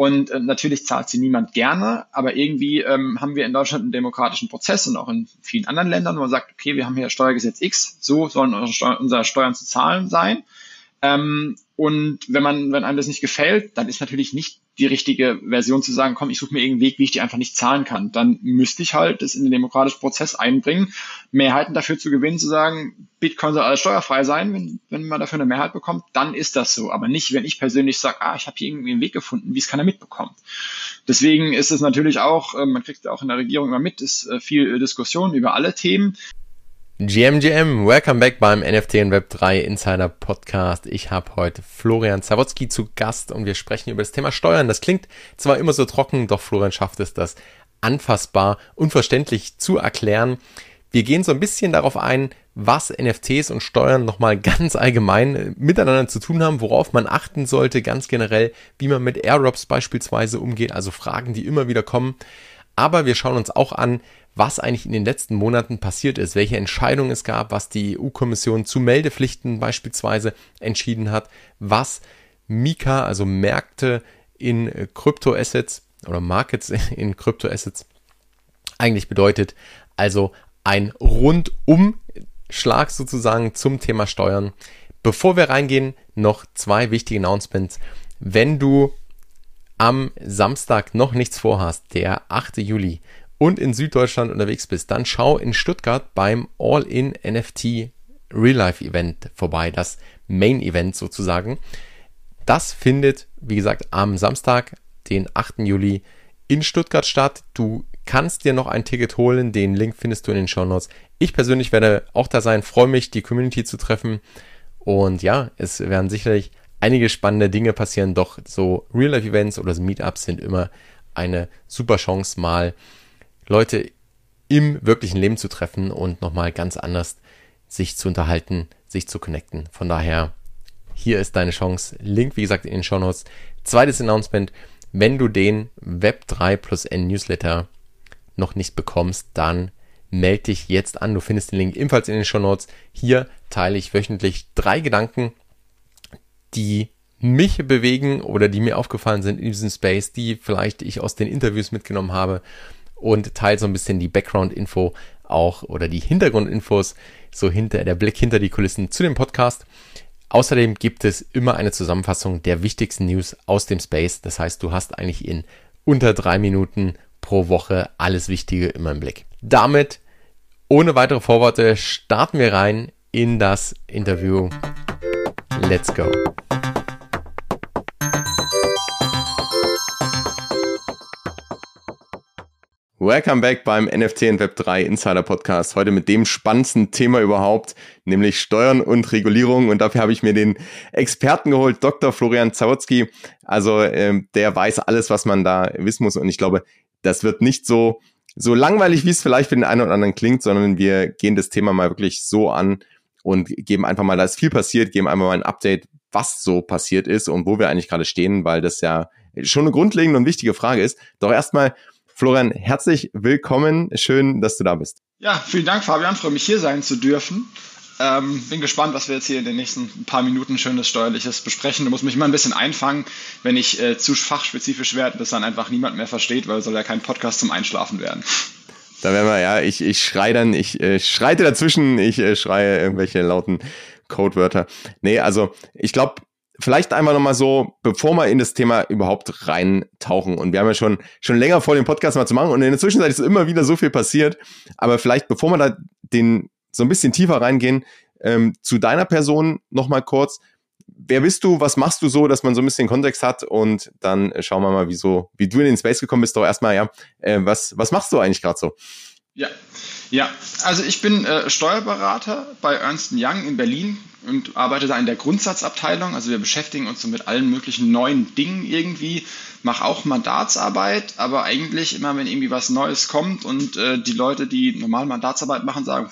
Und natürlich zahlt sie niemand gerne, aber irgendwie haben wir in Deutschland einen demokratischen Prozess und auch in vielen anderen Ländern, wo man sagt, okay, wir haben hier Steuergesetz X, so sollen unsere Steuern zu zahlen sein. Und wenn einem das nicht gefällt, dann ist natürlich nicht die richtige Version zu sagen, komm, ich suche mir irgendeinen Weg, wie ich die einfach nicht zahlen kann. Dann müsste ich halt das in den demokratischen Prozess einbringen, Mehrheiten dafür zu gewinnen, zu sagen, Bitcoin soll alles steuerfrei sein, wenn man dafür eine Mehrheit bekommt, dann ist das so. Aber nicht, wenn ich persönlich sage, ich habe hier irgendwie einen Weg gefunden, wie es keiner mitbekommt. Deswegen ist es natürlich auch, man kriegt auch in der Regierung immer mit, ist viel Diskussion über alle Themen. GMGM, welcome back beim NFT und Web3 Insider Podcast. Ich habe heute Florian Zawodsky zu Gast und wir sprechen über das Thema Steuern. Das klingt zwar immer so trocken, doch Florian schafft es, das anfassbar und verständlich zu erklären. Wir gehen so ein bisschen darauf ein, was NFTs und Steuern nochmal ganz allgemein miteinander zu tun haben, worauf man achten sollte, ganz generell, wie man mit Airdrops beispielsweise umgeht, also Fragen, die immer wieder kommen. Aber wir schauen uns auch an, was eigentlich in den letzten Monaten passiert ist, welche Entscheidungen es gab, was die EU-Kommission zu Meldepflichten beispielsweise entschieden hat, was MiCA, also Märkte in Kryptoassets oder Markets in Kryptoassets eigentlich bedeutet. Also ein Rundumschlag sozusagen zum Thema Steuern. Bevor wir reingehen, noch zwei wichtige Announcements. Wenn du am Samstag noch nichts vorhast, der 8. Juli, und in Süddeutschland unterwegs bist, dann schau in Stuttgart beim ALL IN NFT Real Life Event vorbei, das Main Event sozusagen. Das findet, wie gesagt, am Samstag, den 8. Juli in Stuttgart statt. Du kannst dir noch ein Ticket holen, den Link findest du in den Shownotes. Ich persönlich werde auch da sein, freue mich, die Community zu treffen und ja, es werden sicherlich einige spannende Dinge passieren, doch so Real Life Events oder so Meetups sind immer eine super Chance, mal Leute im wirklichen Leben zu treffen und nochmal ganz anders sich zu unterhalten, sich zu connecten. Von daher, hier ist deine Chance. Link, wie gesagt, in den Shownotes. Zweites Announcement, wenn du den Web3+N Newsletter noch nicht bekommst, dann melde dich jetzt an. Du findest den Link ebenfalls in den Shownotes. Hier teile ich wöchentlich 3 Gedanken, die mich bewegen oder die mir aufgefallen sind in diesem Space, die vielleicht ich aus den Interviews mitgenommen habe. Und teilt so ein bisschen die Background-Info auch oder die Hintergrundinfos, so hinter der Blick hinter die Kulissen zu dem Podcast. Außerdem gibt es immer eine Zusammenfassung der wichtigsten News aus dem Space. Das heißt, du hast eigentlich in unter 3 Minuten pro Woche alles Wichtige immer im Blick. Damit, ohne weitere Vorworte, starten wir rein in das Interview. Let's go! Welcome back beim NFT und Web3 Insider Podcast. Heute mit dem spannendsten Thema überhaupt, nämlich Steuern und Regulierung. Und dafür habe ich mir den Experten geholt, Dr. Florian Zawodsky. Also der weiß alles, was man da wissen muss. Und ich glaube, das wird nicht so langweilig, wie es vielleicht für den einen oder anderen klingt, sondern wir gehen das Thema mal wirklich so an und geben einfach mal, da ist viel passiert, geben einfach mal ein Update, was so passiert ist und wo wir eigentlich gerade stehen, weil das ja schon eine grundlegende und wichtige Frage ist. Doch erstmal, Florian, herzlich willkommen. Schön, dass du da bist. Ja, vielen Dank, Fabian. Freue mich, hier sein zu dürfen. Bin gespannt, was wir jetzt hier in den nächsten paar Minuten schönes Steuerliches besprechen. Du musst mich immer ein bisschen einfangen, wenn ich zu fachspezifisch werde, dass dann einfach niemand mehr versteht, weil es soll ja kein Podcast zum Einschlafen werden. Da werden wir, ja, ich schreie irgendwelche lauten Codewörter. Nee, also ich glaube, vielleicht einmal nochmal so, bevor wir in das Thema überhaupt reintauchen. Und wir haben ja schon länger vor, den Podcast mal zu machen. Und in der Zwischenzeit ist immer wieder so viel passiert. Aber vielleicht, bevor wir da so ein bisschen tiefer reingehen, zu deiner Person nochmal kurz. Wer bist du? Was machst du so, dass man so ein bisschen Kontext hat? Und dann schauen wir mal, wie du in den Space gekommen bist. Doch erstmal, ja, was machst du eigentlich gerade so? Ja, also ich bin Steuerberater bei Ernst & Young in Berlin und arbeite da in der Grundsatzabteilung. Also wir beschäftigen uns so mit allen möglichen neuen Dingen irgendwie, mache auch Mandatsarbeit, aber eigentlich immer, wenn irgendwie was Neues kommt und die Leute, die normal Mandatsarbeit machen, sagen,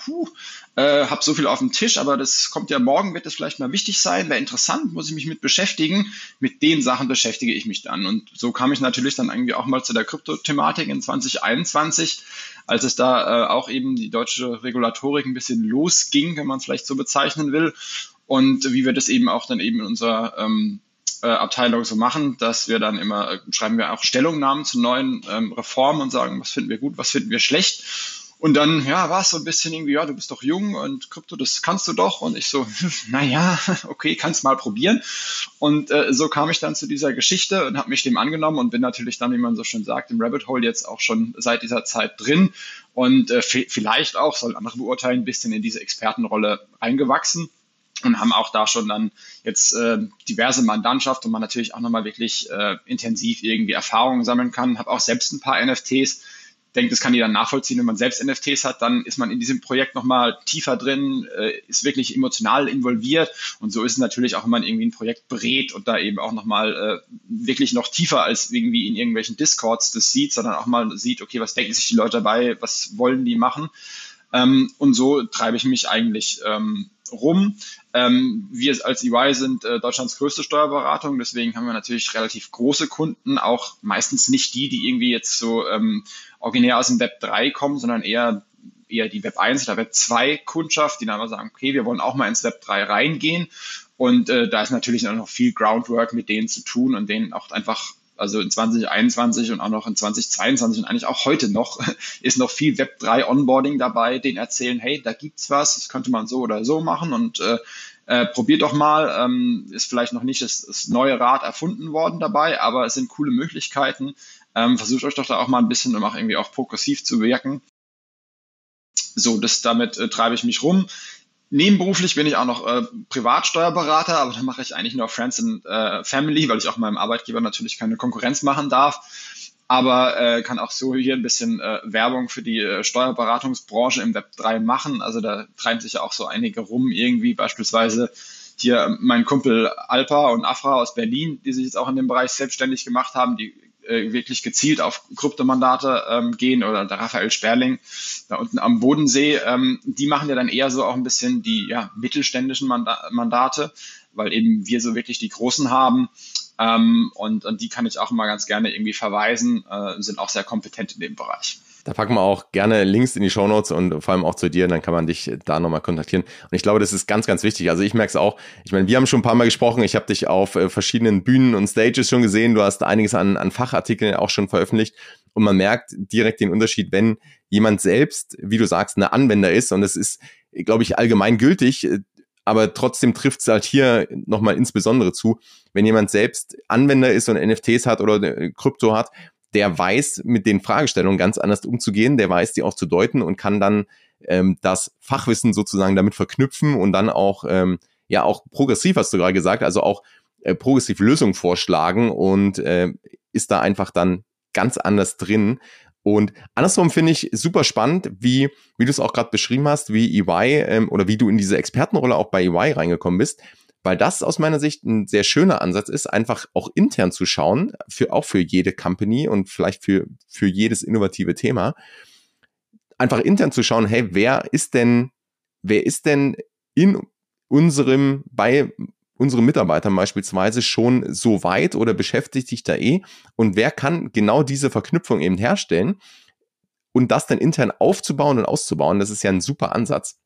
hab so viel auf dem Tisch, aber das kommt ja morgen, wird das vielleicht mal wichtig sein, wäre interessant, muss ich mich mit beschäftigen. Mit den Sachen beschäftige ich mich dann. Und so kam ich natürlich dann irgendwie auch mal zu der Kryptothematik in 2021, als es da auch eben die deutsche Regulatorik ein bisschen losging, wenn man es vielleicht so bezeichnen will, und wie wir das eben auch dann eben in unserer Rechtsabteilung so machen, dass wir dann immer, schreiben wir auch Stellungnahmen zu neuen Reformen und sagen, was finden wir gut, was finden wir schlecht. Und dann, ja, war es so ein bisschen irgendwie, ja, du bist doch jung und Krypto, das kannst du doch. Und ich so, naja, okay, kannst mal probieren. Und so kam ich dann zu dieser Geschichte und habe mich dem angenommen und bin natürlich dann, wie man so schön sagt, im Rabbit Hole jetzt auch schon seit dieser Zeit drin. Und vielleicht auch, sollen andere beurteilen, ein bisschen in diese Expertenrolle eingewachsen. Und haben auch da schon dann jetzt diverse Mandantschaften, wo man natürlich auch nochmal wirklich intensiv irgendwie Erfahrungen sammeln kann. Habe auch selbst ein paar NFTs. Denkt, das kann jeder nachvollziehen, wenn man selbst NFTs hat, dann ist man in diesem Projekt nochmal tiefer drin, ist wirklich emotional involviert und so ist es natürlich auch, wenn man irgendwie ein Projekt berät und da eben auch nochmal wirklich noch tiefer als irgendwie in irgendwelchen Discords das sieht, sondern auch mal sieht, okay, was denken sich die Leute dabei, was wollen die machen, und so treibe ich mich eigentlich rum. Wir als EY sind Deutschlands größte Steuerberatung, deswegen haben wir natürlich relativ große Kunden, auch meistens nicht die, die irgendwie jetzt so originär aus dem Web 3 kommen, sondern eher die Web 1 oder Web 2 Kundschaft, die dann aber sagen, okay, wir wollen auch mal ins Web 3 reingehen, und da ist natürlich noch viel Groundwork mit denen zu tun und denen auch einfach, also in 2021 und auch noch in 2022 und eigentlich auch heute noch, ist noch viel Web 3 Onboarding dabei, denen erzählen, hey, da gibt's was, das könnte man so oder so machen und probiert doch mal, ist vielleicht noch nicht das neue Rad erfunden worden dabei, aber es sind coole Möglichkeiten, versucht euch doch da auch mal ein bisschen, um auch irgendwie auch progressiv zu wirken. So, damit treibe ich mich rum. Nebenberuflich bin ich auch noch Privatsteuerberater, aber da mache ich eigentlich nur Friends and Family, weil ich auch meinem Arbeitgeber natürlich keine Konkurrenz machen darf, aber kann auch so hier ein bisschen Werbung für die Steuerberatungsbranche im Web 3 machen, also da treiben sich ja auch so einige rum irgendwie, beispielsweise hier mein Kumpel Alpa und Afra aus Berlin, die sich jetzt auch in dem Bereich selbstständig gemacht haben, die wirklich gezielt auf Kryptomandate gehen, oder der Raphael Sperling da unten am Bodensee, die machen ja dann eher so auch ein bisschen die mittelständischen Mandate, weil eben wir so wirklich die Großen haben, und an die kann ich auch immer ganz gerne irgendwie verweisen, sind auch sehr kompetent in dem Bereich. Da packen wir auch gerne Links in die Shownotes und vor allem auch zu dir, dann kann man dich da nochmal kontaktieren. Und ich glaube, das ist ganz, ganz wichtig. Also ich merke es auch. Ich meine, wir haben schon ein paar Mal gesprochen. Ich habe dich auf verschiedenen Bühnen und Stages schon gesehen. Du hast einiges an Fachartikeln auch schon veröffentlicht. Und man merkt direkt den Unterschied, wenn jemand selbst, wie du sagst, ein Anwender ist. Und das ist, glaube ich, allgemein gültig. Aber trotzdem trifft es halt hier nochmal insbesondere zu, wenn jemand selbst Anwender ist und NFTs hat oder Krypto hat, der weiß, mit den Fragestellungen ganz anders umzugehen, der weiß, die auch zu deuten und kann dann das Fachwissen sozusagen damit verknüpfen und dann auch, auch progressiv, hast du gerade gesagt, also auch progressiv Lösungen vorschlagen und ist da einfach dann ganz anders drin. Und andersrum finde ich super spannend, wie du es auch gerade beschrieben hast, wie EY oder wie du in diese Expertenrolle auch bei EY reingekommen bist, weil das aus meiner Sicht ein sehr schöner Ansatz ist, einfach auch intern zu schauen, auch für jede Company und vielleicht für jedes innovative Thema, einfach intern zu schauen, hey, wer ist denn bei unseren Mitarbeitern beispielsweise schon so weit oder beschäftigt sich da und wer kann genau diese Verknüpfung eben herstellen und das dann intern aufzubauen und auszubauen, das ist ja ein super Ansatz,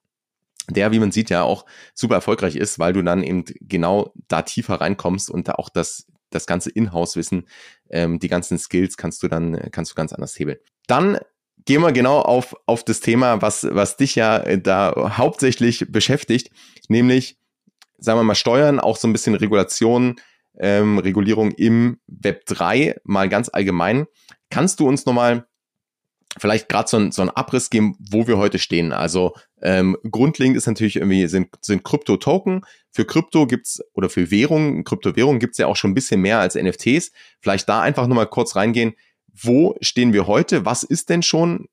der, wie man sieht, ja auch super erfolgreich ist, weil du dann eben genau da tiefer reinkommst und da auch das ganze Inhouse-Wissen, die ganzen Skills kannst du ganz anders hebeln. Dann gehen wir genau auf das Thema, was dich ja da hauptsächlich beschäftigt, nämlich, sagen wir mal, Steuern, auch so ein bisschen Regulierung im Web 3, mal ganz allgemein. Kannst du uns nochmal vielleicht gerade so einen Abriss geben, wo wir heute stehen? Also grundlegend ist natürlich irgendwie sind Krypto-Token. Für Krypto gibt's oder für Kryptowährungen gibt's ja auch schon ein bisschen mehr als NFTs. Vielleicht da einfach nochmal kurz reingehen. Wo stehen wir heute? Was ist denn schon?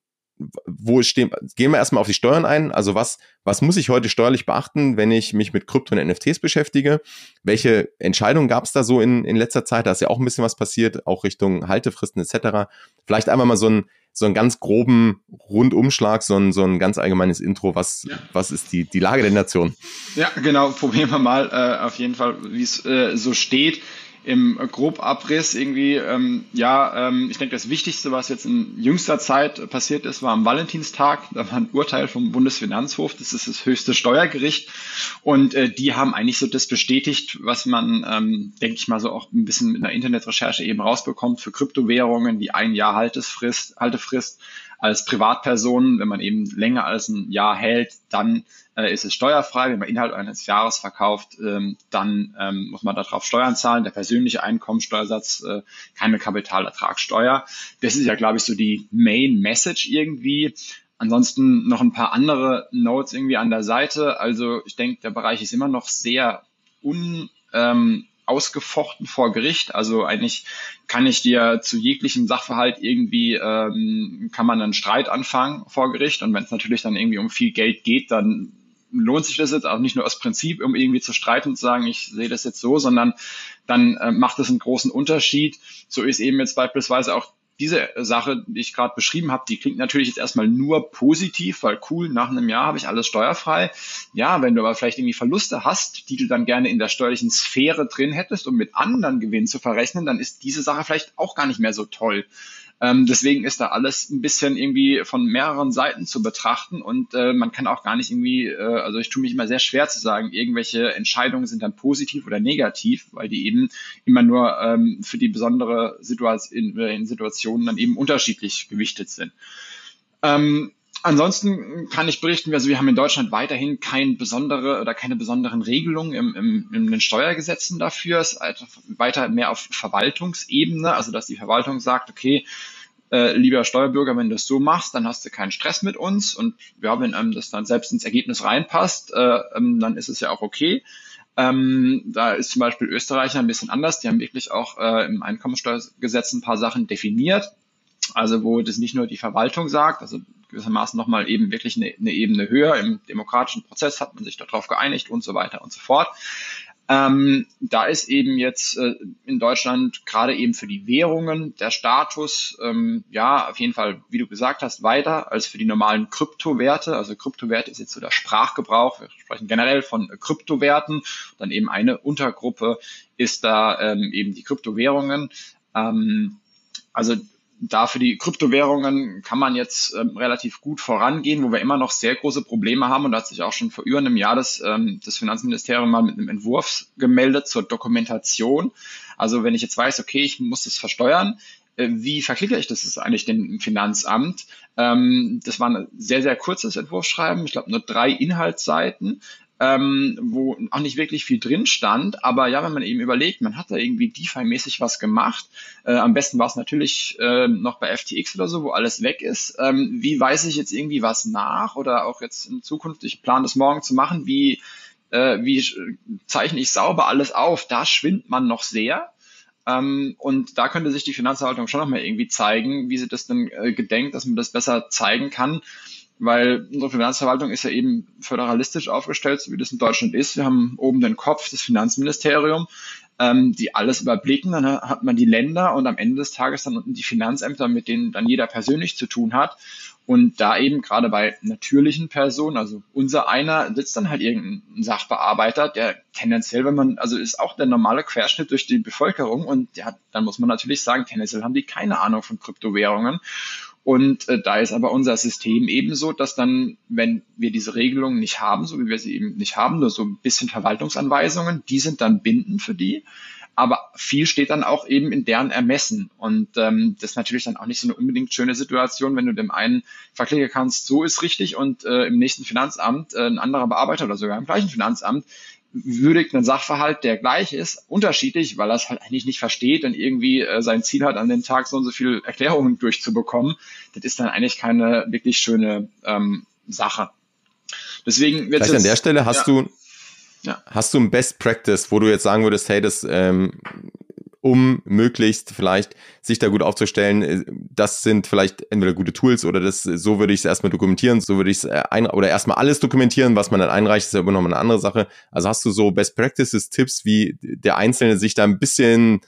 Gehen wir erstmal auf die Steuern ein. Also was muss ich heute steuerlich beachten, wenn ich mich mit Krypto und NFTs beschäftige? Welche Entscheidungen gab es da so in letzter Zeit? Da ist ja auch ein bisschen was passiert, auch Richtung Haltefristen etc. Vielleicht einmal mal so einen ganz groben Rundumschlag, so ein ganz allgemeines Intro. Was ist die Lage der Nation? Ja, genau. Probieren wir mal auf jeden Fall, wie es so steht. im Grobabriss irgendwie, ich denke, das Wichtigste, was jetzt in jüngster Zeit passiert ist, war am Valentinstag. Da war ein Urteil vom Bundesfinanzhof, das ist das höchste Steuergericht. Und die haben eigentlich so das bestätigt, was man, denke ich mal, so auch ein bisschen mit einer Internetrecherche eben rausbekommt für Kryptowährungen, die ein Jahr Haltefrist als Privatpersonen, wenn man eben länger als ein Jahr hält, dann ist es steuerfrei. Wenn man innerhalb eines Jahres verkauft, dann muss man darauf Steuern zahlen. Der persönliche Einkommensteuersatz, keine Kapitalertragssteuer. Das ist ja, glaube ich, so die Main Message irgendwie. Ansonsten noch ein paar andere Notes irgendwie an der Seite. Also ich denke, der Bereich ist immer noch sehr ausgefochten vor Gericht, also eigentlich kann ich dir zu jeglichem Sachverhalt irgendwie, kann man einen Streit anfangen vor Gericht, und wenn es natürlich dann irgendwie um viel Geld geht, dann lohnt sich das jetzt auch nicht nur aus Prinzip, um irgendwie zu streiten und zu sagen, ich sehe das jetzt so, sondern dann macht es einen großen Unterschied. So ist eben jetzt beispielsweise auch diese Sache, die ich gerade beschrieben habe, die klingt natürlich jetzt erstmal nur positiv, weil cool, nach einem Jahr habe ich alles steuerfrei. Ja, wenn du aber vielleicht irgendwie Verluste hast, die du dann gerne in der steuerlichen Sphäre drin hättest, um mit anderen Gewinnen zu verrechnen, dann ist diese Sache vielleicht auch gar nicht mehr so toll. Deswegen ist da alles ein bisschen irgendwie von mehreren Seiten zu betrachten, und man kann auch gar nicht irgendwie, also ich tue mich immer sehr schwer zu sagen, irgendwelche Entscheidungen sind dann positiv oder negativ, weil die eben immer nur für die besondere Situationen dann eben unterschiedlich gewichtet sind. Ansonsten kann ich berichten, also wir haben in Deutschland weiterhin keine besonderen Regelungen in den Steuergesetzen dafür. Es ist weiter mehr auf Verwaltungsebene, also dass die Verwaltung sagt, okay, lieber Steuerbürger, wenn du es so machst, dann hast du keinen Stress mit uns, und ja, wenn einem das dann selbst ins Ergebnis reinpasst, dann ist es ja auch okay. Da ist zum Beispiel Österreicher ein bisschen anders, die haben wirklich auch im Einkommensteuergesetz ein paar Sachen definiert, also wo das nicht nur die Verwaltung sagt, also gewissermaßen nochmal eben wirklich eine Ebene höher. Im demokratischen Prozess hat man sich darauf geeinigt und so weiter und so fort. Da ist eben jetzt in Deutschland gerade eben für die Währungen der Status, auf jeden Fall, wie du gesagt hast, weiter als für die normalen Kryptowerte. Also Kryptowerte ist jetzt so der Sprachgebrauch. Wir sprechen generell von Kryptowerten. Dann eben eine Untergruppe ist da eben die Kryptowährungen. Da für die Kryptowährungen kann man jetzt relativ gut vorangehen, wo wir immer noch sehr große Probleme haben. Und da hat sich auch schon vor über einem Jahr das Finanzministerium mal mit einem Entwurf gemeldet zur Dokumentation. Also wenn ich jetzt weiß, okay, ich muss das versteuern, wie verklicke ich das eigentlich dem Finanzamt? Das war ein sehr, sehr kurzes Entwurfsschreiben, ich glaube nur 3 Inhaltsseiten. Wo auch nicht wirklich viel drin stand, aber ja, wenn man eben überlegt, man hat da irgendwie DeFi-mäßig was gemacht, am besten war es natürlich noch bei FTX oder so, wo alles weg ist, wie weise ich jetzt irgendwie was nach, oder auch jetzt in Zukunft, ich plane das morgen zu machen, wie zeichne ich sauber alles auf, da schwimmt man noch sehr. Und da könnte sich die Finanzverwaltung schon nochmal irgendwie zeigen, wie sie das denn gedenkt, dass man das besser zeigen kann. Weil unsere Finanzverwaltung ist ja eben föderalistisch aufgestellt, so wie das in Deutschland ist. Wir haben oben den Kopf, das Finanzministerium, die alles überblicken. Dann hat man die Länder und am Ende des Tages dann unten die Finanzämter, mit denen dann jeder persönlich zu tun hat. Und da eben gerade bei natürlichen Personen, also unser einer, sitzt dann halt irgendein Sachbearbeiter, der tendenziell, ist auch der normale Querschnitt durch die Bevölkerung. Und dann muss man natürlich sagen, tendenziell haben die keine Ahnung von Kryptowährungen. Und da ist aber unser System eben so, dass dann, wenn wir diese Regelungen nicht haben, so wie wir sie eben nicht haben, nur so ein bisschen Verwaltungsanweisungen, die sind dann bindend für die, aber viel steht dann auch eben in deren Ermessen. Und das ist natürlich dann auch nicht so eine unbedingt schöne Situation, wenn du dem einen verklicken kannst, so ist richtig, und im nächsten Finanzamt ein anderer Bearbeiter oder sogar im gleichen Finanzamt würdigt einen Sachverhalt, der gleich ist, unterschiedlich, weil er es halt eigentlich nicht versteht und irgendwie sein Ziel hat, an dem Tag so und so viele Erklärungen durchzubekommen. Das ist dann eigentlich keine wirklich schöne Sache. Deswegen wird es an der Stelle hast du ein Best Practice, wo du jetzt sagen würdest, hey, das um möglichst vielleicht sich da gut aufzustellen, das sind vielleicht entweder gute Tools oder so würde ich es erstmal dokumentieren, oder erstmal alles dokumentieren, was man dann einreicht, ist ja immer nochmal eine andere Sache. Also hast du so Best Practices, Tipps, wie der Einzelne sich da ein bisschen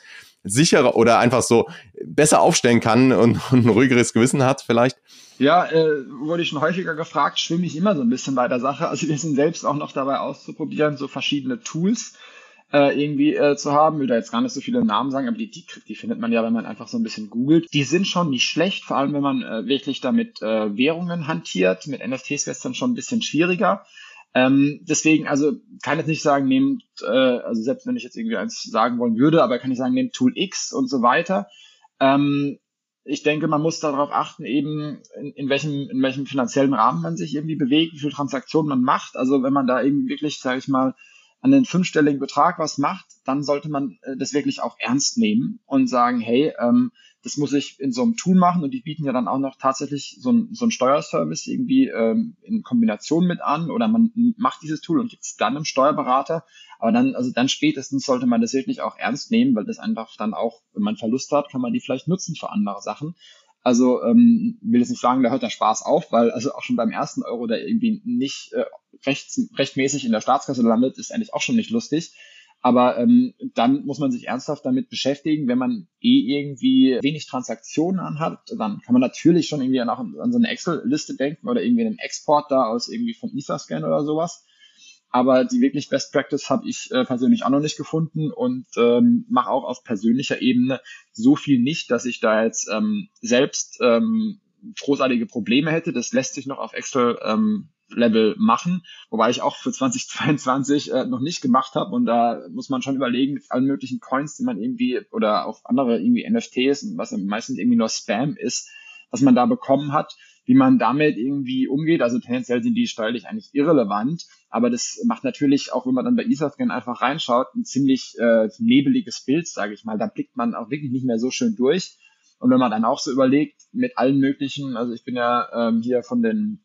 sicherer oder einfach so besser aufstellen kann und ein ruhigeres Gewissen hat vielleicht? Ja, wurde ich schon häufiger gefragt, schwimme ich immer so ein bisschen bei der Sache. Also wir sind selbst auch noch dabei auszuprobieren, so verschiedene Tools. irgendwie zu haben. Würde jetzt gar nicht so viele Namen sagen, aber die findet man ja, wenn man einfach so ein bisschen googelt. Die sind schon nicht schlecht, vor allem wenn man wirklich damit Währungen hantiert. Mit NFTs wäre es dann schon ein bisschen schwieriger. Deswegen, also kann jetzt nicht sagen, nehmt, also selbst wenn ich jetzt irgendwie eins sagen wollen würde, aber kann ich sagen, nehmt Tool X und so weiter. Ich denke, man muss darauf achten, eben in welchem finanziellen Rahmen man sich irgendwie bewegt, wie viele Transaktionen man macht. Also wenn man da eben wirklich, sage ich mal, an den fünfstelligen Betrag was macht, dann sollte man das wirklich auch ernst nehmen und sagen, hey, das muss ich in so einem Tool machen, und die bieten ja dann auch noch tatsächlich so einen Steuerservice irgendwie in Kombination mit an, oder man macht dieses Tool und gibt es dann einem Steuerberater, aber dann spätestens sollte man das wirklich auch ernst nehmen, weil das einfach dann auch, wenn man Verlust hat, kann man die vielleicht nutzen für andere Sachen. Also will jetzt nicht sagen, da hört der Spaß auf, weil also auch schon beim ersten Euro, der irgendwie nicht rechtmäßig in der Staatskasse landet, ist eigentlich auch schon nicht lustig. Aber dann muss man sich ernsthaft damit beschäftigen, wenn man irgendwie wenig Transaktionen anhat, dann kann man natürlich schon irgendwie auch an so eine Excel-Liste denken oder irgendwie einen Export da aus irgendwie von Etherscan oder sowas. Aber die wirklich Best Practice habe ich persönlich auch noch nicht gefunden und mache auch auf persönlicher Ebene so viel nicht, dass ich da jetzt selbst großartige Probleme hätte. Das lässt sich noch auf Excel-Level machen, wobei ich auch für 2022 noch nicht gemacht habe. Und da muss man schon überlegen, mit allen möglichen Coins, die man irgendwie, oder auch andere irgendwie NFTs, was meistens irgendwie nur Spam ist, was man da bekommen hat, wie man damit irgendwie umgeht. Also tendenziell sind die steuerlich eigentlich irrelevant, aber das macht natürlich, auch wenn man dann bei Etherscan einfach reinschaut, ein ziemlich nebeliges Bild, sage ich mal. Da blickt man auch wirklich nicht mehr so schön durch. Und wenn man dann auch so überlegt, mit allen möglichen, also ich bin ja hier von den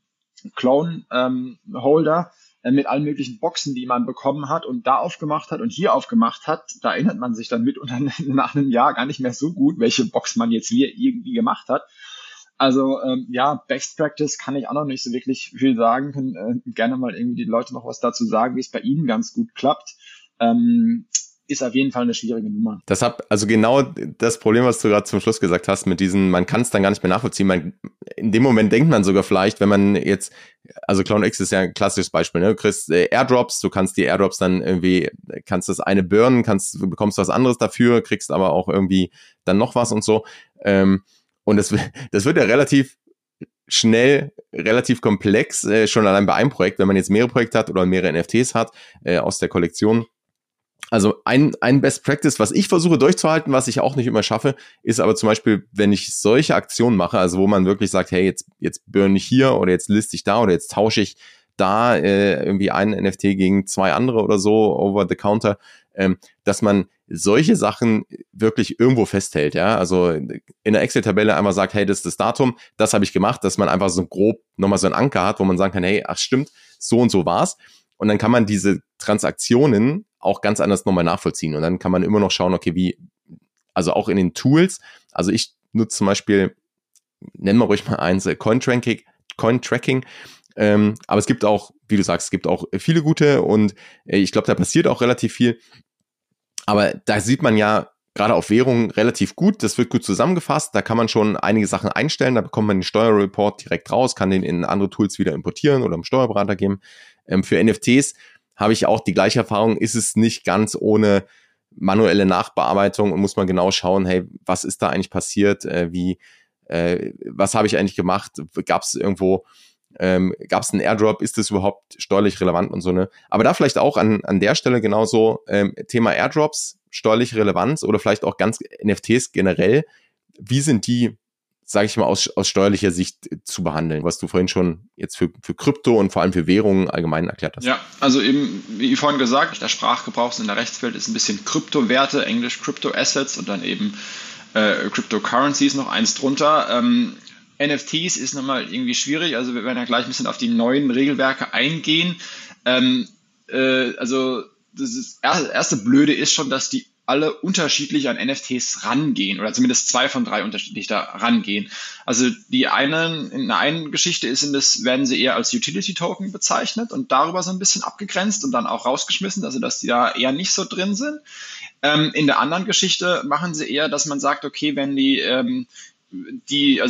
Clone-Holder, mit allen möglichen Boxen, die man bekommen hat und da aufgemacht hat und hier aufgemacht hat, da erinnert man sich dann mitunter nach einem Jahr gar nicht mehr so gut, welche Box man jetzt hier irgendwie gemacht hat. Also ja, Best Practice kann ich auch noch nicht so wirklich viel sagen, können gerne mal irgendwie die Leute noch was dazu sagen, wie es bei ihnen ganz gut klappt. Ist auf jeden Fall eine schwierige Nummer. Also genau das Problem, was du gerade zum Schluss gesagt hast, mit diesen, man kann es dann gar nicht mehr nachvollziehen. In dem Moment denkt man sogar vielleicht, wenn man jetzt, also Clone X ist ja ein klassisches Beispiel, ne? Du kriegst Airdrops, du kannst die Airdrops dann irgendwie, kannst das eine burnen, du bekommst was anderes dafür, kriegst aber auch irgendwie dann noch was und so. Und das wird ja relativ schnell, relativ komplex, schon allein bei einem Projekt, wenn man jetzt mehrere Projekte hat oder mehrere NFTs hat aus der Kollektion. Also ein Best Practice, was ich versuche durchzuhalten, was ich auch nicht immer schaffe, ist aber zum Beispiel, wenn ich solche Aktionen mache, also wo man wirklich sagt, hey, jetzt burn ich hier oder jetzt liste ich da oder jetzt tausche ich da irgendwie einen NFT gegen zwei andere oder so over the counter, dass man solche Sachen wirklich irgendwo festhält, ja, also in der Excel-Tabelle einmal sagt, hey, das ist das Datum, das habe ich gemacht, dass man einfach so grob nochmal so einen Anker hat, wo man sagen kann, hey, ach stimmt, so und so war's, und dann kann man diese Transaktionen auch ganz anders nochmal nachvollziehen und dann kann man immer noch schauen, okay, wie, also auch in den Tools, also ich nutze zum Beispiel, nennen wir ruhig mal eins, Coin Tracking, aber es gibt auch, wie du sagst, es gibt auch viele gute und ich glaube, da passiert auch relativ viel. Aber da sieht man ja gerade auf Währungen relativ gut, das wird gut zusammengefasst, da kann man schon einige Sachen einstellen, da bekommt man den Steuerreport direkt raus, kann den in andere Tools wieder importieren oder dem Steuerberater geben. Für NFTs habe ich auch die gleiche Erfahrung, ist es nicht ganz ohne manuelle Nachbearbeitung und muss man genau schauen, hey, was ist da eigentlich passiert, was habe ich eigentlich gemacht, gab es irgendwo... gab es einen Airdrop, ist das überhaupt steuerlich relevant und so, ne? Aber da vielleicht auch an der Stelle genauso Thema Airdrops, steuerliche Relevanz oder vielleicht auch ganz NFTs generell, wie sind die, sage ich mal, aus steuerlicher Sicht zu behandeln, was du vorhin schon jetzt für Krypto und vor allem für Währungen allgemein erklärt hast. Ja, also eben, wie vorhin gesagt, der Sprachgebrauch in der Rechtswelt ist ein bisschen Kryptowerte, Englisch Crypto Assets und dann eben Cryptocurrencies noch eins drunter. NFTs ist nochmal irgendwie schwierig, also wir werden ja gleich ein bisschen auf die neuen Regelwerke eingehen. Also das erste Blöde ist schon, dass die alle unterschiedlich an NFTs rangehen oder zumindest 2 von 3 unterschiedlich da rangehen. Also die einen, in der einen Geschichte werden sie eher als Utility-Token bezeichnet und darüber so ein bisschen abgegrenzt und dann auch rausgeschmissen, also dass die da eher nicht so drin sind. In der anderen Geschichte machen sie eher, dass man sagt, okay, wenn die... die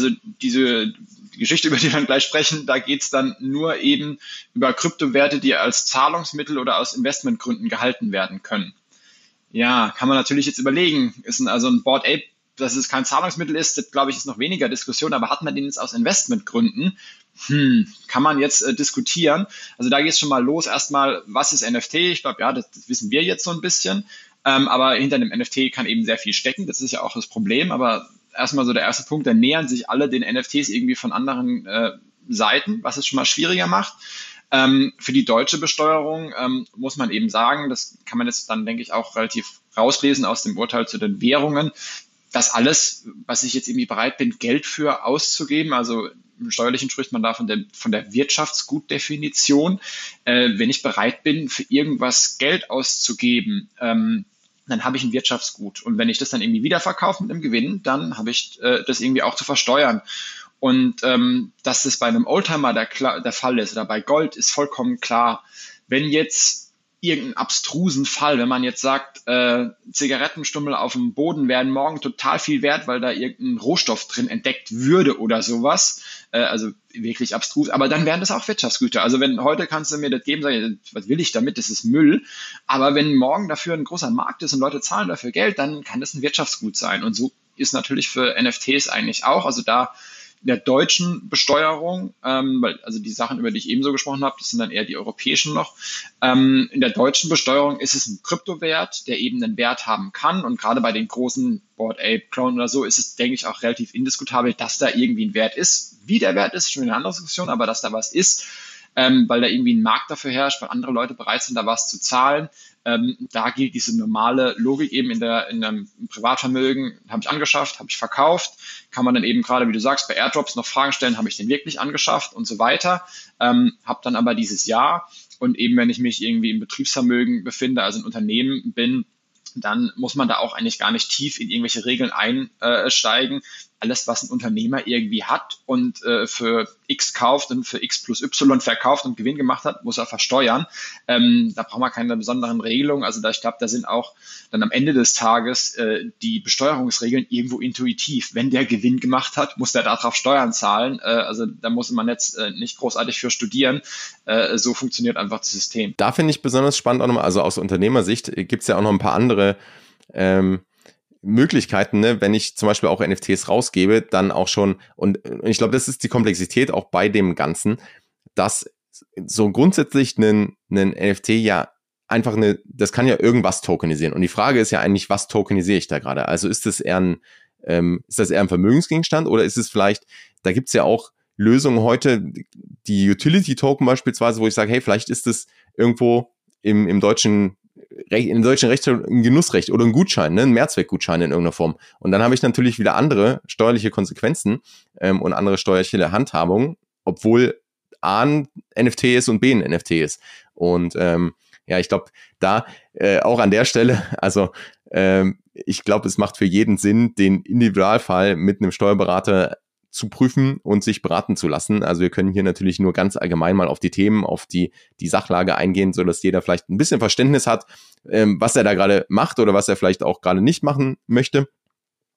Geschichte, über die wir gleich sprechen, da geht es dann nur eben über Kryptowerte, die als Zahlungsmittel oder aus Investmentgründen gehalten werden können. Ja, kann man natürlich jetzt überlegen. Ist also ein Bored Ape, dass es kein Zahlungsmittel ist, das, glaube ich, ist noch weniger Diskussion, aber hat man den jetzt aus Investmentgründen? Kann man jetzt diskutieren. Also da geht es schon mal los. Erstmal, was ist NFT? Ich glaube, ja, das wissen wir jetzt so ein bisschen. Aber hinter einem NFT kann eben sehr viel stecken. Das ist ja auch das Problem. Aber erstmal so der erste Punkt, da nähern sich alle den NFTs irgendwie von anderen Seiten, was es schon mal schwieriger macht. Für die deutsche Besteuerung muss man eben sagen, das kann man jetzt dann, denke ich, auch relativ rauslesen aus dem Urteil zu den Währungen, dass alles, was ich jetzt irgendwie bereit bin, Geld für auszugeben, also im Steuerlichen spricht man da von der Wirtschaftsgutdefinition, wenn ich bereit bin, für irgendwas Geld auszugeben, dann habe ich ein Wirtschaftsgut. Und wenn ich das dann irgendwie wiederverkaufe mit einem Gewinn, dann habe ich das irgendwie auch zu versteuern. Und dass das bei einem Oldtimer der Fall ist oder bei Gold, ist vollkommen klar. Wenn jetzt irgendeinen abstrusen Fall, wenn man jetzt sagt, Zigarettenstummel auf dem Boden wären morgen total viel wert, weil da irgendein Rohstoff drin entdeckt würde oder sowas, also wirklich abstrus, aber dann wären das auch Wirtschaftsgüter. Also wenn heute kannst du mir das geben, sage ich, was will ich damit, das ist Müll, aber wenn morgen dafür ein großer Markt ist und Leute zahlen dafür Geld, dann kann das ein Wirtschaftsgut sein. Und so ist natürlich für NFTs eigentlich auch, also da in der deutschen Besteuerung, weil also die Sachen, über die ich eben so gesprochen habe, das sind dann eher die europäischen noch, in der deutschen Besteuerung ist es ein Kryptowert, der eben einen Wert haben kann, und gerade bei den großen Bored Ape, Clone oder so ist es, denke ich, auch relativ indiskutabel, dass da irgendwie ein Wert ist. Wie der Wert ist, schon eine andere Diskussion, aber dass da was ist, weil da irgendwie ein Markt dafür herrscht, weil andere Leute bereit sind, da was zu zahlen. Da gilt diese normale Logik eben in einem Privatvermögen, habe ich angeschafft, habe ich verkauft, kann man dann eben gerade, wie du sagst, bei Airdrops noch Fragen stellen, habe ich den wirklich angeschafft und so weiter, habe dann aber dieses Jahr, und eben wenn ich mich irgendwie im Betriebsvermögen befinde, also in Unternehmen bin, dann muss man da auch eigentlich gar nicht tief in irgendwelche Regeln einsteigen. Alles, was ein Unternehmer irgendwie hat und für X kauft und für X plus Y verkauft und Gewinn gemacht hat, muss er versteuern. Da braucht man keine besonderen Regelungen. Also da, ich glaube, da sind auch dann am Ende des Tages die Besteuerungsregeln irgendwo intuitiv. Wenn der Gewinn gemacht hat, muss der darauf Steuern zahlen. Also da muss man jetzt nicht großartig für studieren. So funktioniert einfach das System. Da finde ich besonders spannend auch nochmal, also aus Unternehmersicht gibt es ja auch noch ein paar andere Möglichkeiten, ne? Wenn ich zum Beispiel auch NFTs rausgebe, dann auch schon, und ich glaube, das ist die Komplexität auch bei dem Ganzen, dass so grundsätzlich einen NFT ja einfach das kann ja irgendwas tokenisieren. Und die Frage ist ja eigentlich, was tokenisiere ich da gerade? Also ist das eher ein Vermögensgegenstand, oder ist es vielleicht, da gibt es ja auch Lösungen heute, die Utility-Token beispielsweise, wo ich sage, hey, vielleicht ist das irgendwo im deutschen Recht ein Genussrecht oder ein Gutschein, ne? Ein Mehrzweckgutschein in irgendeiner Form. Und dann habe ich natürlich wieder andere steuerliche Konsequenzen und andere steuerliche Handhabungen, obwohl A ein NFT ist und B ein NFT ist. Und ja, ich glaube, da auch an der Stelle, also ich glaube, es macht für jeden Sinn, den Individualfall mit einem Steuerberater zu prüfen und sich beraten zu lassen. Also wir können hier natürlich nur ganz allgemein mal auf die Themen, auf die Sachlage eingehen, sodass jeder vielleicht ein bisschen Verständnis hat, was er da gerade macht oder was er vielleicht auch gerade nicht machen möchte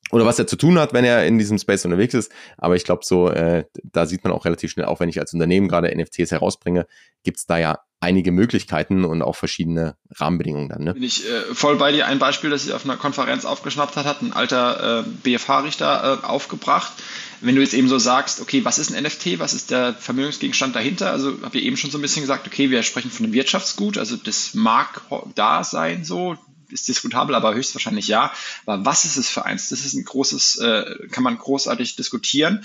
oder was er zu tun hat, wenn er in diesem Space unterwegs ist. Aber ich glaube, so da sieht man auch relativ schnell, auch wenn ich als Unternehmen gerade NFTs herausbringe, gibt es da ja einige Möglichkeiten und auch verschiedene Rahmenbedingungen dann. Ne? Bin ich voll bei dir. Ein Beispiel, das ich auf einer Konferenz aufgeschnappt hat ein alter BFH-Richter aufgebracht. Wenn du jetzt eben so sagst, okay, was ist ein NFT, was ist der Vermögensgegenstand dahinter? Also habe ich eben schon so ein bisschen gesagt, okay, wir sprechen von einem Wirtschaftsgut, also das mag da sein, so ist diskutabel, aber höchstwahrscheinlich ja. Aber was ist es für eins? Das ist ein großes, kann man großartig diskutieren.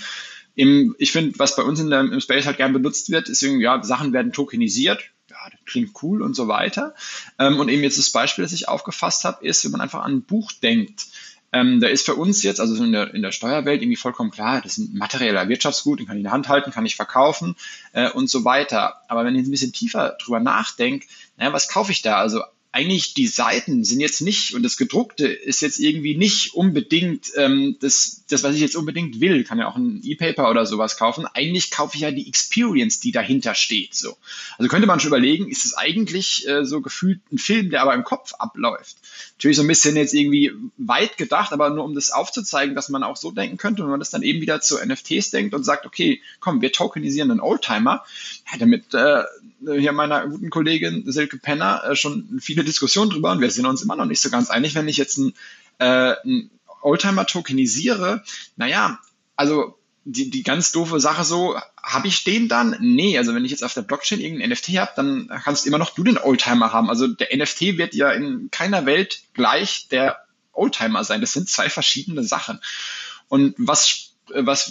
Ich finde, was bei uns im Space halt gern benutzt wird, ist irgendwie, ja, Sachen werden tokenisiert. Ja, das klingt cool und so weiter. Und eben jetzt das Beispiel, das ich aufgefasst habe, ist, wenn man einfach an ein Buch denkt, da ist für uns jetzt, also in der Steuerwelt, irgendwie vollkommen klar, das ist ein materieller Wirtschaftsgut, den kann ich in der Hand halten, kann ich verkaufen und so weiter. Aber wenn ich ein bisschen tiefer drüber nachdenke, naja, was kaufe ich da? Also eigentlich die Seiten sind jetzt nicht, und das Gedruckte ist jetzt irgendwie nicht unbedingt das, was ich jetzt unbedingt will. Kann ja auch ein E-Paper oder sowas kaufen. Eigentlich kaufe ich ja die Experience, die dahinter steht. So. Also könnte man schon überlegen, ist es eigentlich so gefühlt ein Film, der aber im Kopf abläuft? Natürlich so ein bisschen jetzt irgendwie weit gedacht, aber nur um das aufzuzeigen, dass man auch so denken könnte, wenn man das dann eben wieder zu NFTs denkt und sagt, okay, komm, wir tokenisieren einen Oldtimer. Ja, damit hier meiner guten Kollegin Silke Penner schon viele viele Diskussionen drüber und wir sind uns immer noch nicht so ganz einig, wenn ich jetzt einen Oldtimer tokenisiere, naja, also die ganz doofe Sache so, habe ich den dann? Nee, also wenn ich jetzt auf der Blockchain irgendeinen NFT habe, dann kannst immer noch du den Oldtimer haben. Also der NFT wird ja in keiner Welt gleich der Oldtimer sein. Das sind zwei verschiedene Sachen. Und was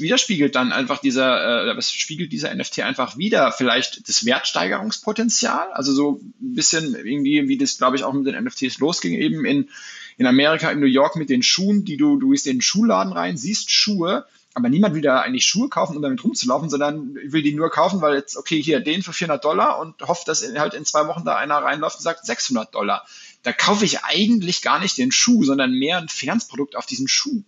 widerspiegelt dann einfach was spiegelt dieser NFT einfach wieder? Vielleicht das Wertsteigerungspotenzial, also so ein bisschen irgendwie, wie das, glaube ich, auch mit den NFTs losging, eben in Amerika, in New York mit den Schuhen, du gehst in den Schuhladen rein, siehst Schuhe, aber niemand will da eigentlich Schuhe kaufen, um damit rumzulaufen, sondern will die nur kaufen, weil jetzt, okay, hier, den für $400 und hofft, dass halt in 2 Wochen da einer reinläuft und sagt $600. Da kaufe ich eigentlich gar nicht den Schuh, sondern mehr ein Finanzprodukt auf diesen Schuh.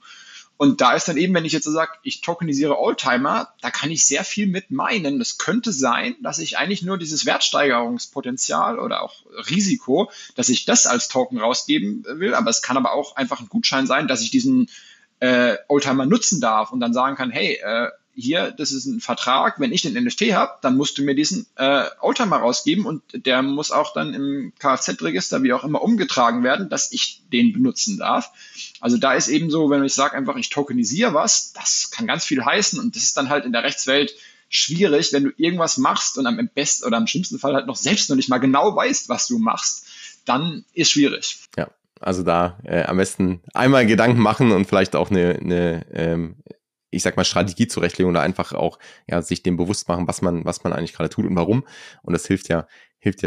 Und da ist dann eben, wenn ich jetzt so sage, ich tokenisiere Oldtimer, da kann ich sehr viel mit meinen. Das könnte sein, dass ich eigentlich nur dieses Wertsteigerungspotenzial oder auch Risiko, dass ich das als Token rausgeben will. Aber es kann aber auch einfach ein Gutschein sein, dass ich diesen Oldtimer nutzen darf und dann sagen kann, hey, hier, das ist ein Vertrag, wenn ich den NFT habe, dann musst du mir diesen Oldtimer rausgeben und der muss auch dann im Kfz-Register, wie auch immer, umgetragen werden, dass ich den benutzen darf. Also da ist eben so, wenn ich sage einfach, ich tokenisiere was, das kann ganz viel heißen und das ist dann halt in der Rechtswelt schwierig, wenn du irgendwas machst und am besten oder am schlimmsten Fall halt noch selbst noch nicht mal genau weißt, was du machst, dann ist schwierig. Ja, also da am besten einmal Gedanken machen und vielleicht auch ich sag mal, Strategie zurechtlegen oder einfach auch ja, sich dem bewusst machen, was man eigentlich gerade tut und warum. Und das hilft ja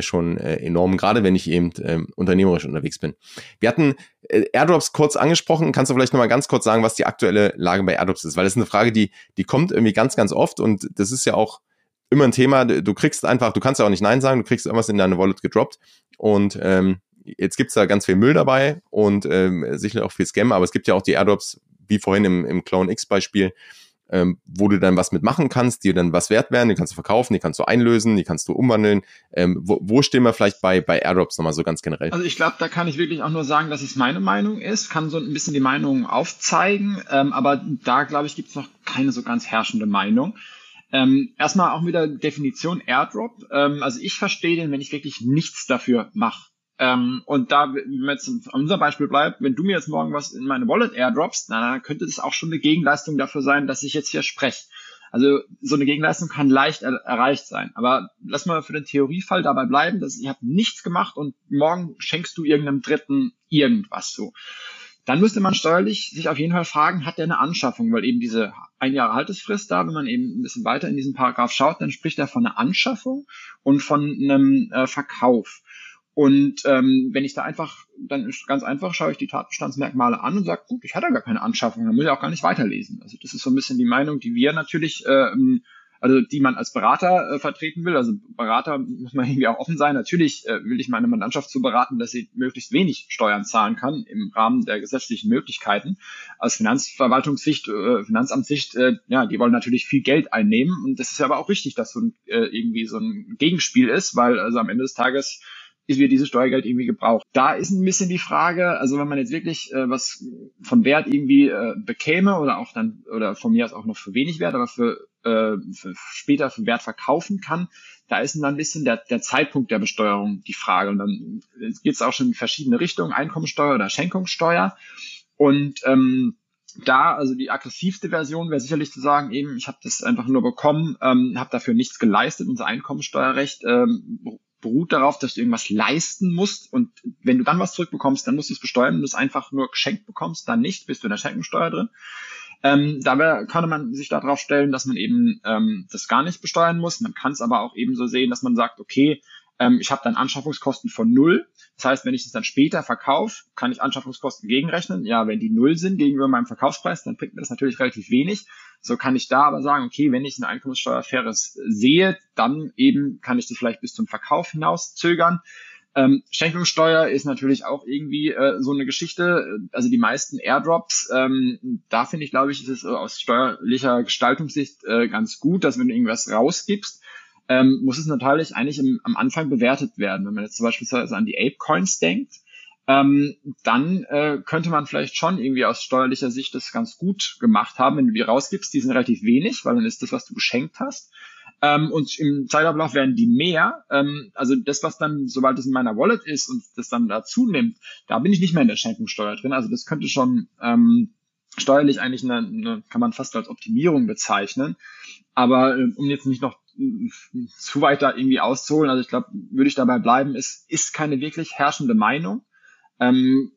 schon enorm, gerade wenn ich eben unternehmerisch unterwegs bin. Wir hatten Airdrops kurz angesprochen. Kannst du vielleicht nochmal ganz kurz sagen, was die aktuelle Lage bei Airdrops ist? Weil das ist eine Frage, die kommt irgendwie ganz, ganz oft und das ist ja auch immer ein Thema. Du kriegst einfach, du kannst ja auch nicht Nein sagen, du kriegst irgendwas in deine Wallet gedroppt und jetzt gibt's da ganz viel Müll dabei und sicherlich auch viel Scam, aber es gibt ja auch die Airdrops, wie vorhin im Clone X Beispiel, wo du dann was mitmachen kannst, die dann was wert werden, die kannst du verkaufen, die kannst du einlösen, die kannst du umwandeln. Wo stehen wir vielleicht bei Airdrops nochmal so ganz generell? Also ich glaube, da kann ich wirklich auch nur sagen, dass es meine Meinung ist, kann so ein bisschen die Meinung aufzeigen, aber da, glaube ich, gibt es noch keine so ganz herrschende Meinung. Erstmal auch wieder Definition Airdrop. Also ich verstehe den, wenn ich wirklich nichts dafür mache. Und da, wenn man jetzt an unserem Beispiel bleibt, wenn du mir jetzt morgen was in meine Wallet airdroppst, dann könnte das auch schon eine Gegenleistung dafür sein, dass ich jetzt hier spreche. Also so eine Gegenleistung kann leicht erreicht sein. Aber lass mal für den Theoriefall dabei bleiben, dass ich habe nichts gemacht und morgen schenkst du irgendeinem Dritten irgendwas so. Dann müsste man steuerlich sich auf jeden Fall fragen, hat der eine Anschaffung? Weil eben diese 1 Jahr Haltesfrist da, wenn man eben ein bisschen weiter in diesen Paragraph schaut, dann spricht er von einer Anschaffung und von einem Verkauf. Und wenn ich da einfach, dann ganz einfach schaue ich die Tatbestandsmerkmale an und sage, gut, ich hatte gar keine Anschaffung, dann muss ich auch gar nicht weiterlesen. Also das ist so ein bisschen die Meinung, die wir natürlich, also die man als Berater vertreten will. Also Berater muss man irgendwie auch offen sein. Natürlich will ich meine Mandantschaft so beraten, dass sie möglichst wenig Steuern zahlen kann im Rahmen der gesetzlichen Möglichkeiten. Aus Finanzverwaltungssicht, Finanzamtssicht, ja, die wollen natürlich viel Geld einnehmen. Und das ist ja aber auch wichtig, dass so ein, irgendwie so ein Gegenspiel ist, weil also am Ende des Tages wird dieses Steuergeld irgendwie gebraucht. Da ist ein bisschen die Frage, also wenn man jetzt wirklich was von Wert irgendwie bekäme oder auch dann, oder von mir aus auch noch für wenig Wert, aber für später für Wert verkaufen kann, da ist dann ein bisschen der Zeitpunkt der Besteuerung die Frage. Und dann geht es auch schon in verschiedene Richtungen, Einkommensteuer oder Schenkungssteuer. Und da, also die aggressivste Version wäre sicherlich zu sagen, eben, ich habe das einfach nur bekommen, habe dafür nichts geleistet, unser Einkommensteuerrecht beruht darauf, dass du irgendwas leisten musst und wenn du dann was zurückbekommst, dann musst du es besteuern. Wenn du es einfach nur geschenkt bekommst, dann nicht, bist du in der Schenkensteuer drin. Da könnte man sich darauf stellen, dass man eben das gar nicht besteuern muss. Man kann es aber auch eben so sehen, dass man sagt, okay, ich habe dann Anschaffungskosten von 0. Das heißt, wenn ich es dann später verkaufe, kann ich Anschaffungskosten gegenrechnen. Ja, wenn die 0 sind gegenüber meinem Verkaufspreis, dann bringt mir das natürlich relativ wenig. So kann ich da aber sagen, okay, wenn ich eine Einkommenssteuerfaires sehe, dann eben kann ich das vielleicht bis zum Verkauf hinaus zögern. Schenkungssteuer ist natürlich auch irgendwie so eine Geschichte. Also die meisten Airdrops, da finde ich, glaube ich, ist es aus steuerlicher Gestaltungssicht ganz gut, dass wenn du irgendwas rausgibst, muss es natürlich eigentlich am Anfang bewertet werden. Wenn man jetzt zum Beispiel an die Apecoins denkt, dann könnte man vielleicht schon irgendwie aus steuerlicher Sicht das ganz gut gemacht haben, wenn du die rausgibst, die sind relativ wenig, weil dann ist das, was du geschenkt hast. Und im Zeitablauf werden die mehr. Also das, was dann, sobald es in meiner Wallet ist und das dann dazu nimmt, da bin ich nicht mehr in der Schenkungssteuer drin. Also das könnte schon steuerlich eigentlich eine, kann man fast als Optimierung bezeichnen. Aber um jetzt nicht noch zu weit da irgendwie auszuholen, also ich glaube, würde ich dabei bleiben, es ist keine wirklich herrschende Meinung.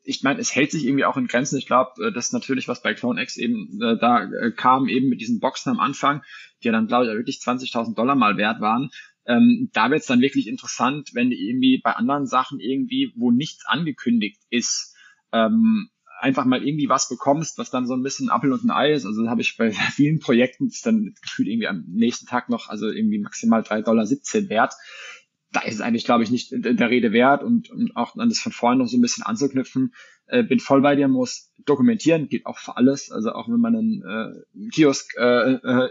Ich meine, es hält sich irgendwie auch in Grenzen. Ich glaube, das ist natürlich, was bei Clone X eben da kam, eben mit diesen Boxen am Anfang, die ja dann, glaube ich, wirklich $20.000 mal wert waren. Da wird es dann wirklich interessant, wenn irgendwie bei anderen Sachen irgendwie, wo nichts angekündigt ist, einfach mal irgendwie was bekommst, was dann so ein bisschen Apfel und ein Ei ist. Also habe ich bei vielen Projekten, ist dann gefühlt irgendwie am nächsten Tag noch, also irgendwie maximal $3,17 wert. Da ist es eigentlich, glaube ich, nicht der Rede wert, und auch an das von vorhin noch so ein bisschen anzuknüpfen, bin voll bei dir, muss dokumentieren, geht auch für alles, also auch wenn man ein Kiosk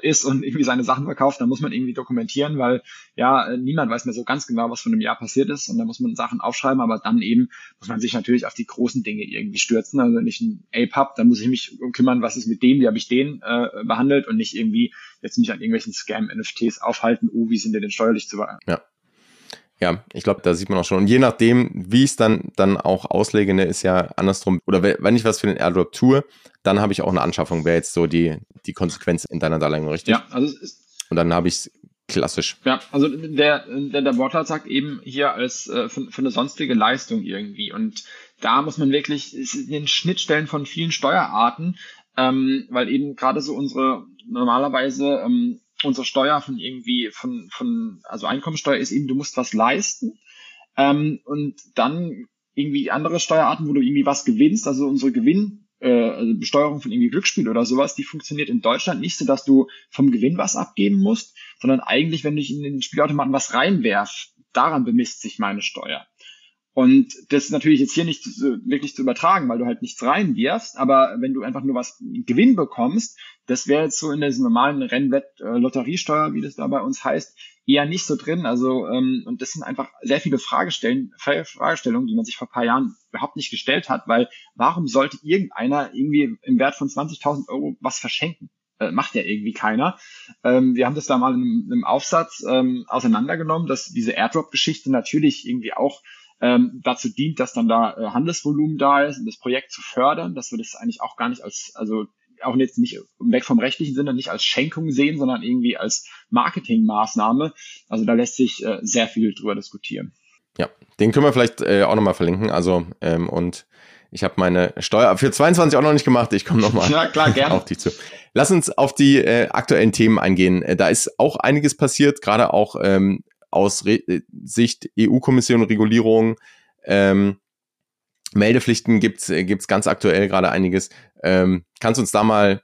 ist und irgendwie seine Sachen verkauft, dann muss man irgendwie dokumentieren, weil ja, niemand weiß mehr so ganz genau, was von einem Jahr passiert ist, und da muss man Sachen aufschreiben, aber dann eben muss man sich natürlich auf die großen Dinge irgendwie stürzen, also wenn ich ein Ape habe, dann muss ich mich kümmern, was ist mit dem, wie habe ich den behandelt, und nicht irgendwie jetzt mich an irgendwelchen Scam-NFTs aufhalten, oh, wie sind denn steuerlich zu behandeln. Ja. Ja, ich glaube, da sieht man auch schon. Und je nachdem, wie ich es dann auch auslege, ne, ist ja andersrum. Oder wenn ich was für den Airdrop tue, dann habe ich auch eine Anschaffung, wäre jetzt so die Konsequenz in deiner Darlegung, richtig? Ja, also es ist. Und dann habe ich es klassisch. Ja, also der Wortlaut sagt eben hier als für eine sonstige Leistung irgendwie. Und da muss man wirklich in den Schnittstellen von vielen Steuerarten, weil eben gerade so unsere normalerweise unsere Steuer von irgendwie, also Einkommensteuer ist eben, du musst was leisten, und dann irgendwie andere Steuerarten, wo du irgendwie was gewinnst, also unsere also Besteuerung von irgendwie Glücksspiel oder sowas, die funktioniert in Deutschland nicht so, dass du vom Gewinn was abgeben musst, sondern eigentlich, wenn ich in den Spielautomaten was reinwerf, daran bemisst sich meine Steuer. Und das ist natürlich jetzt hier nicht wirklich zu übertragen, weil du halt nichts reinwirfst, aber wenn du einfach nur was Gewinn bekommst, das wäre jetzt so in der normalen Rennwett-Lotteriesteuer, wie das da bei uns heißt, eher nicht so drin. Also und das sind einfach sehr viele Fragestellungen, die man sich vor ein paar Jahren überhaupt nicht gestellt hat, weil warum sollte irgendeiner irgendwie im Wert von 20.000 Euro was verschenken? Macht ja irgendwie keiner. Wir haben das da mal in einem Aufsatz auseinandergenommen, dass diese Airdrop-Geschichte natürlich irgendwie auch dazu dient, dass dann da Handelsvolumen da ist, um das Projekt zu fördern, dass wir das eigentlich auch gar nicht als, also auch jetzt nicht weg vom rechtlichen Sinne, nicht als Schenkung sehen, sondern irgendwie als Marketingmaßnahme. Also da lässt sich sehr viel drüber diskutieren. Ja, den können wir vielleicht auch nochmal verlinken. Also und ich habe meine Steuer für 22 auch noch nicht gemacht. Ich komme nochmal ja, klar, gerne. Auf dich zu. Lass uns auf die aktuellen Themen eingehen. Da ist auch einiges passiert, gerade auch aus Sicht EU-Kommission, Regulierung, Meldepflichten gibt's ganz aktuell gerade einiges. Kannst du uns da mal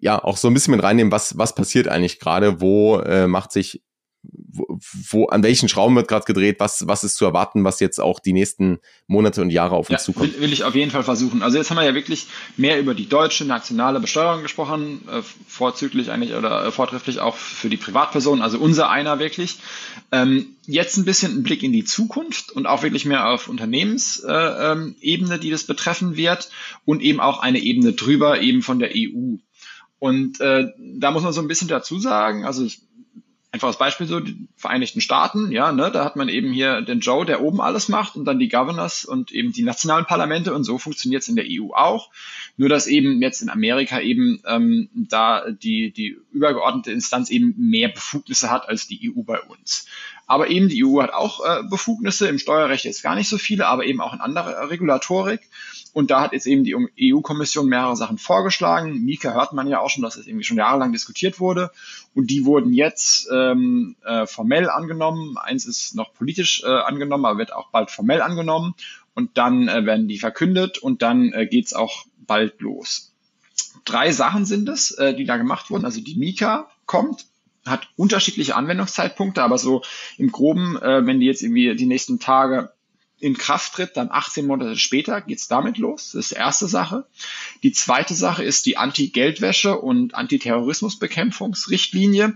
ja auch so ein bisschen mit reinnehmen, was passiert eigentlich gerade, wo macht sich, wo an welchen Schrauben wird gerade gedreht, was ist zu erwarten, was jetzt auch die nächsten Monate und Jahre auf uns zukommt? Will ich auf jeden Fall versuchen. Also jetzt haben wir ja wirklich mehr über die deutsche nationale Besteuerung gesprochen, vorzüglich eigentlich oder vortrefflich auch für die Privatpersonen, also unser einer wirklich. Jetzt ein bisschen ein Blick in die Zukunft und auch wirklich mehr auf Unternehmensebene, die das betreffen wird, und eben auch eine Ebene drüber, eben von der EU. Und da muss man so ein bisschen dazu sagen, also einfaches Beispiel so, die Vereinigten Staaten, ja, ne, da hat man eben hier den Joe, der oben alles macht, und dann die Governors und eben die nationalen Parlamente, und so funktioniert es in der EU auch. Nur, dass eben jetzt in Amerika eben da die übergeordnete Instanz eben mehr Befugnisse hat als die EU bei uns. Aber eben die EU hat auch Befugnisse, im Steuerrecht jetzt gar nicht so viele, aber eben auch in anderer Regulatorik. Und da hat jetzt eben die EU-Kommission mehrere Sachen vorgeschlagen. MiCA hört man ja auch schon, dass es irgendwie schon jahrelang diskutiert wurde. Und die wurden jetzt formell angenommen. Eins ist noch politisch angenommen, aber wird auch bald formell angenommen. Und dann werden die verkündet, und dann geht's auch bald los. 3 Sachen sind es, die da gemacht wurden. Also die MiCA kommt, hat unterschiedliche Anwendungszeitpunkte, aber so im Groben, wenn die jetzt irgendwie die nächsten Tage in Kraft tritt, dann 18 Monate später geht's damit los. Das ist die erste Sache. Die zweite Sache ist die Anti-Geldwäsche- und Antiterrorismusbekämpfungsrichtlinie.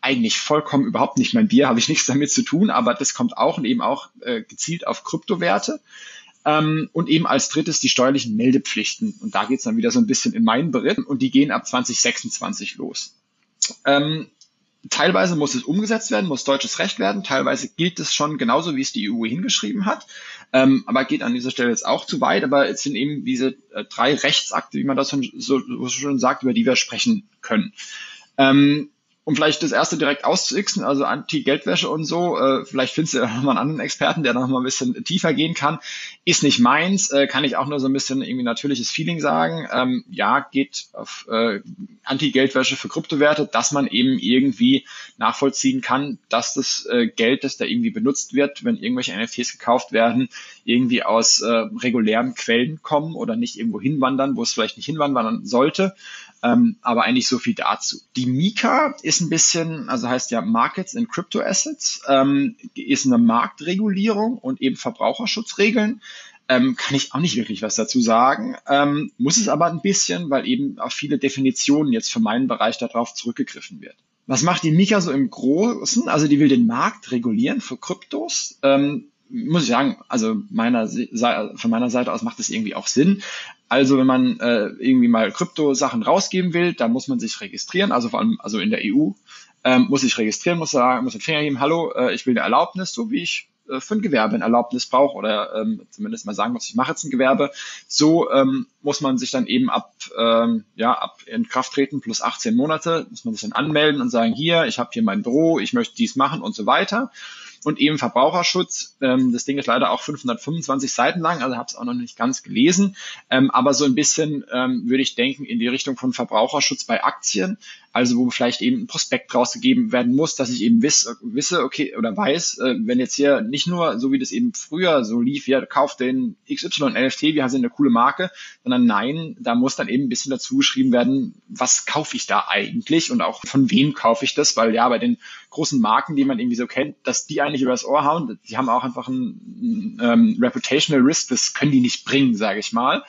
Eigentlich vollkommen überhaupt nicht mein Bier, habe ich nichts damit zu tun, aber das kommt auch, und eben auch gezielt auf Kryptowerte. Und eben als drittes die steuerlichen Meldepflichten. Und da geht's dann wieder so ein bisschen in meinen Bericht, und die gehen ab 2026 los. Teilweise muss es umgesetzt werden, muss deutsches Recht werden. Teilweise gilt es schon genauso, wie es die EU hingeschrieben hat. Aber geht an dieser Stelle jetzt auch zu weit. Aber es sind eben diese drei Rechtsakte, wie man das so schön sagt, über die wir sprechen können. Um vielleicht das erste direkt auszuixen, also Anti-Geldwäsche und so, vielleicht findest du ja nochmal einen anderen Experten, der noch mal ein bisschen tiefer gehen kann. Ist nicht meins, kann ich auch nur so ein bisschen irgendwie natürliches Feeling sagen. Ja, geht auf Anti-Geldwäsche für Kryptowerte, dass man eben irgendwie nachvollziehen kann, dass das Geld, das da irgendwie benutzt wird, wenn irgendwelche NFTs gekauft werden, irgendwie aus regulären Quellen kommen oder nicht irgendwo hinwandern, wo es vielleicht nicht hinwandern sollte. Aber eigentlich so viel dazu. Die MiCA ist ein bisschen, also heißt ja Markets in Crypto Assets, ist eine Marktregulierung und eben Verbraucherschutzregeln. Kann ich auch nicht wirklich was dazu sagen, muss es aber ein bisschen, weil eben auf viele Definitionen jetzt für meinen Bereich darauf zurückgegriffen wird. Was macht die MiCA so im Großen? Also die will den Markt regulieren für Kryptos. Muss ich sagen, also von meiner Seite aus macht das irgendwie auch Sinn. Also wenn man irgendwie mal Krypto-Sachen rausgeben will, dann muss man sich registrieren, also vor allem also in der EU, muss sich registrieren, muss den Finger geben, hallo, ich will eine Erlaubnis, so wie ich für ein Gewerbe eine Erlaubnis brauche oder zumindest mal sagen muss, ich mache jetzt ein Gewerbe. So muss man sich dann eben ab Inkrafttreten plus 18 Monate, muss man sich dann anmelden und sagen, hier, ich habe hier mein Büro, ich möchte dies machen und so weiter. Und eben Verbraucherschutz, das Ding ist leider auch 525 Seiten lang, also habe es auch noch nicht ganz gelesen, aber so ein bisschen würde ich denken in die Richtung von Verbraucherschutz bei Aktien, also wo vielleicht eben ein Prospekt rausgegeben werden muss, dass ich eben wisse, okay, oder weiß, wenn jetzt hier nicht nur, so wie das eben früher so lief, ja, kauft den XY-NFT, wir sind eine coole Marke, sondern nein, da muss dann eben ein bisschen dazu geschrieben werden, was kaufe ich da eigentlich und auch von wem kaufe ich das, weil ja, bei den großen Marken, die man irgendwie so kennt, dass die eigentlich übers Ohr hauen, die haben auch einfach einen reputational risk, das können die nicht bringen, sage ich mal.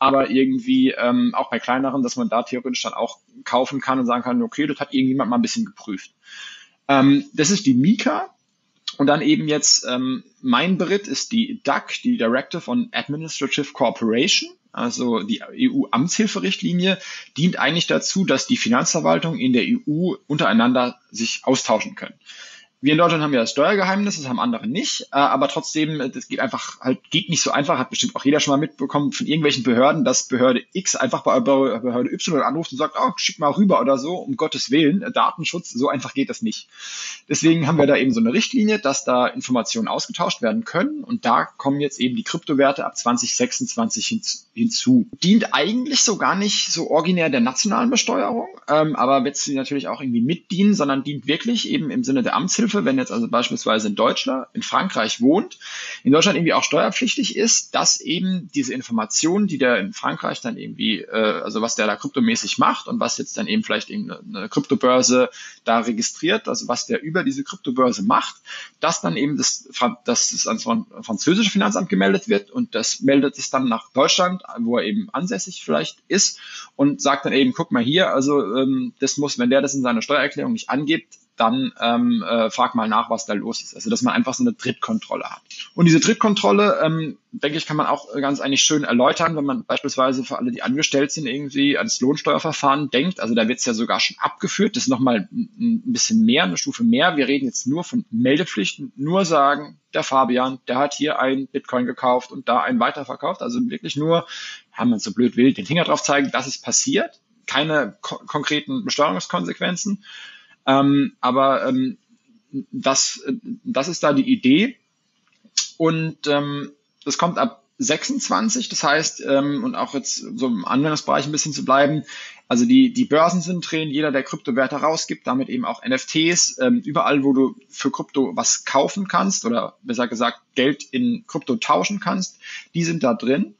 Aber irgendwie auch bei kleineren, dass man da theoretisch dann auch kaufen kann und sagen kann, okay, das hat irgendjemand mal ein bisschen geprüft. Das ist die MiCA. Und dann eben jetzt mein Beritt ist die DAC, die Directive on Administrative Cooperation. Also die EU-Amtshilferichtlinie dient eigentlich dazu, dass die Finanzverwaltungen in der EU untereinander sich austauschen können. Wir in Deutschland haben ja das Steuergeheimnis, das haben andere nicht, aber trotzdem, das geht einfach geht nicht so einfach, hat bestimmt auch jeder schon mal mitbekommen von irgendwelchen Behörden, dass Behörde X einfach bei Behörde Y anruft und sagt, oh, schick mal rüber oder so, um Gottes Willen, Datenschutz, so einfach geht das nicht. Deswegen haben wir da eben so eine Richtlinie, dass da Informationen ausgetauscht werden können und da kommen jetzt eben die Kryptowerte ab 2026 hinzu. Dient eigentlich so gar nicht so originär der nationalen Besteuerung, aber wird sie natürlich auch irgendwie mitdienen, sondern dient wirklich eben im Sinne der Amtshilfe, wenn jetzt also beispielsweise in Deutschland, in Frankreich wohnt, in Deutschland irgendwie auch steuerpflichtig ist, dass eben diese Informationen, die der in Frankreich dann irgendwie, also was der da kryptomäßig macht und was jetzt dann eben vielleicht eine Kryptobörse da registriert, also was der über diese Kryptobörse macht, dass dann eben das ans französische Finanzamt gemeldet wird und das meldet es dann nach Deutschland, wo er eben ansässig vielleicht ist und sagt dann eben, guck mal hier, also das muss, wenn der das in seiner Steuererklärung nicht angibt, dann frag mal nach, was da los ist. Also, dass man einfach so eine Drittkontrolle hat. Und diese Drittkontrolle, denke ich, kann man auch ganz eigentlich schön erläutern, wenn man beispielsweise für alle, die angestellt sind, irgendwie ans Lohnsteuerverfahren denkt. Also, da wird es ja sogar schon abgeführt. Das ist nochmal ein bisschen mehr, eine Stufe mehr. Wir reden jetzt nur von Meldepflichten, nur sagen, der Fabian, der hat hier einen Bitcoin gekauft und da einen weiterverkauft. Also wirklich nur, wenn man so blöd will, den Finger drauf zeigen, dass es passiert. Keine konkreten Besteuerungskonsequenzen. Das ist da die Idee und das kommt ab 26, das heißt, und auch jetzt so im Anwendungsbereich ein bisschen zu bleiben, also die Börsen sind drin, jeder, der Kryptowerte rausgibt, damit eben auch NFTs, überall, wo du für Krypto was kaufen kannst oder besser gesagt Geld in Krypto tauschen kannst, die sind da drin.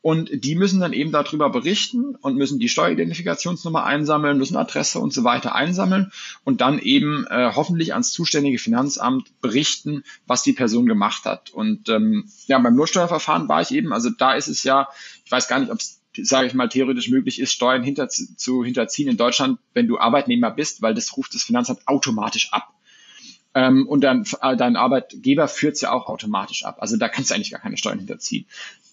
Und die müssen dann eben darüber berichten und müssen die Steueridentifikationsnummer einsammeln, müssen Adresse und so weiter einsammeln und dann eben hoffentlich ans zuständige Finanzamt berichten, was die Person gemacht hat. Und beim Lohnsteuerverfahren war ich eben, also da ist es ja, ich weiß gar nicht, ob es, sage ich mal, theoretisch möglich ist, Steuern zu hinterziehen in Deutschland, wenn du Arbeitnehmer bist, weil das ruft das Finanzamt automatisch ab. Und dein Arbeitgeber führt es ja auch automatisch ab. Also da kannst du eigentlich gar keine Steuern hinterziehen.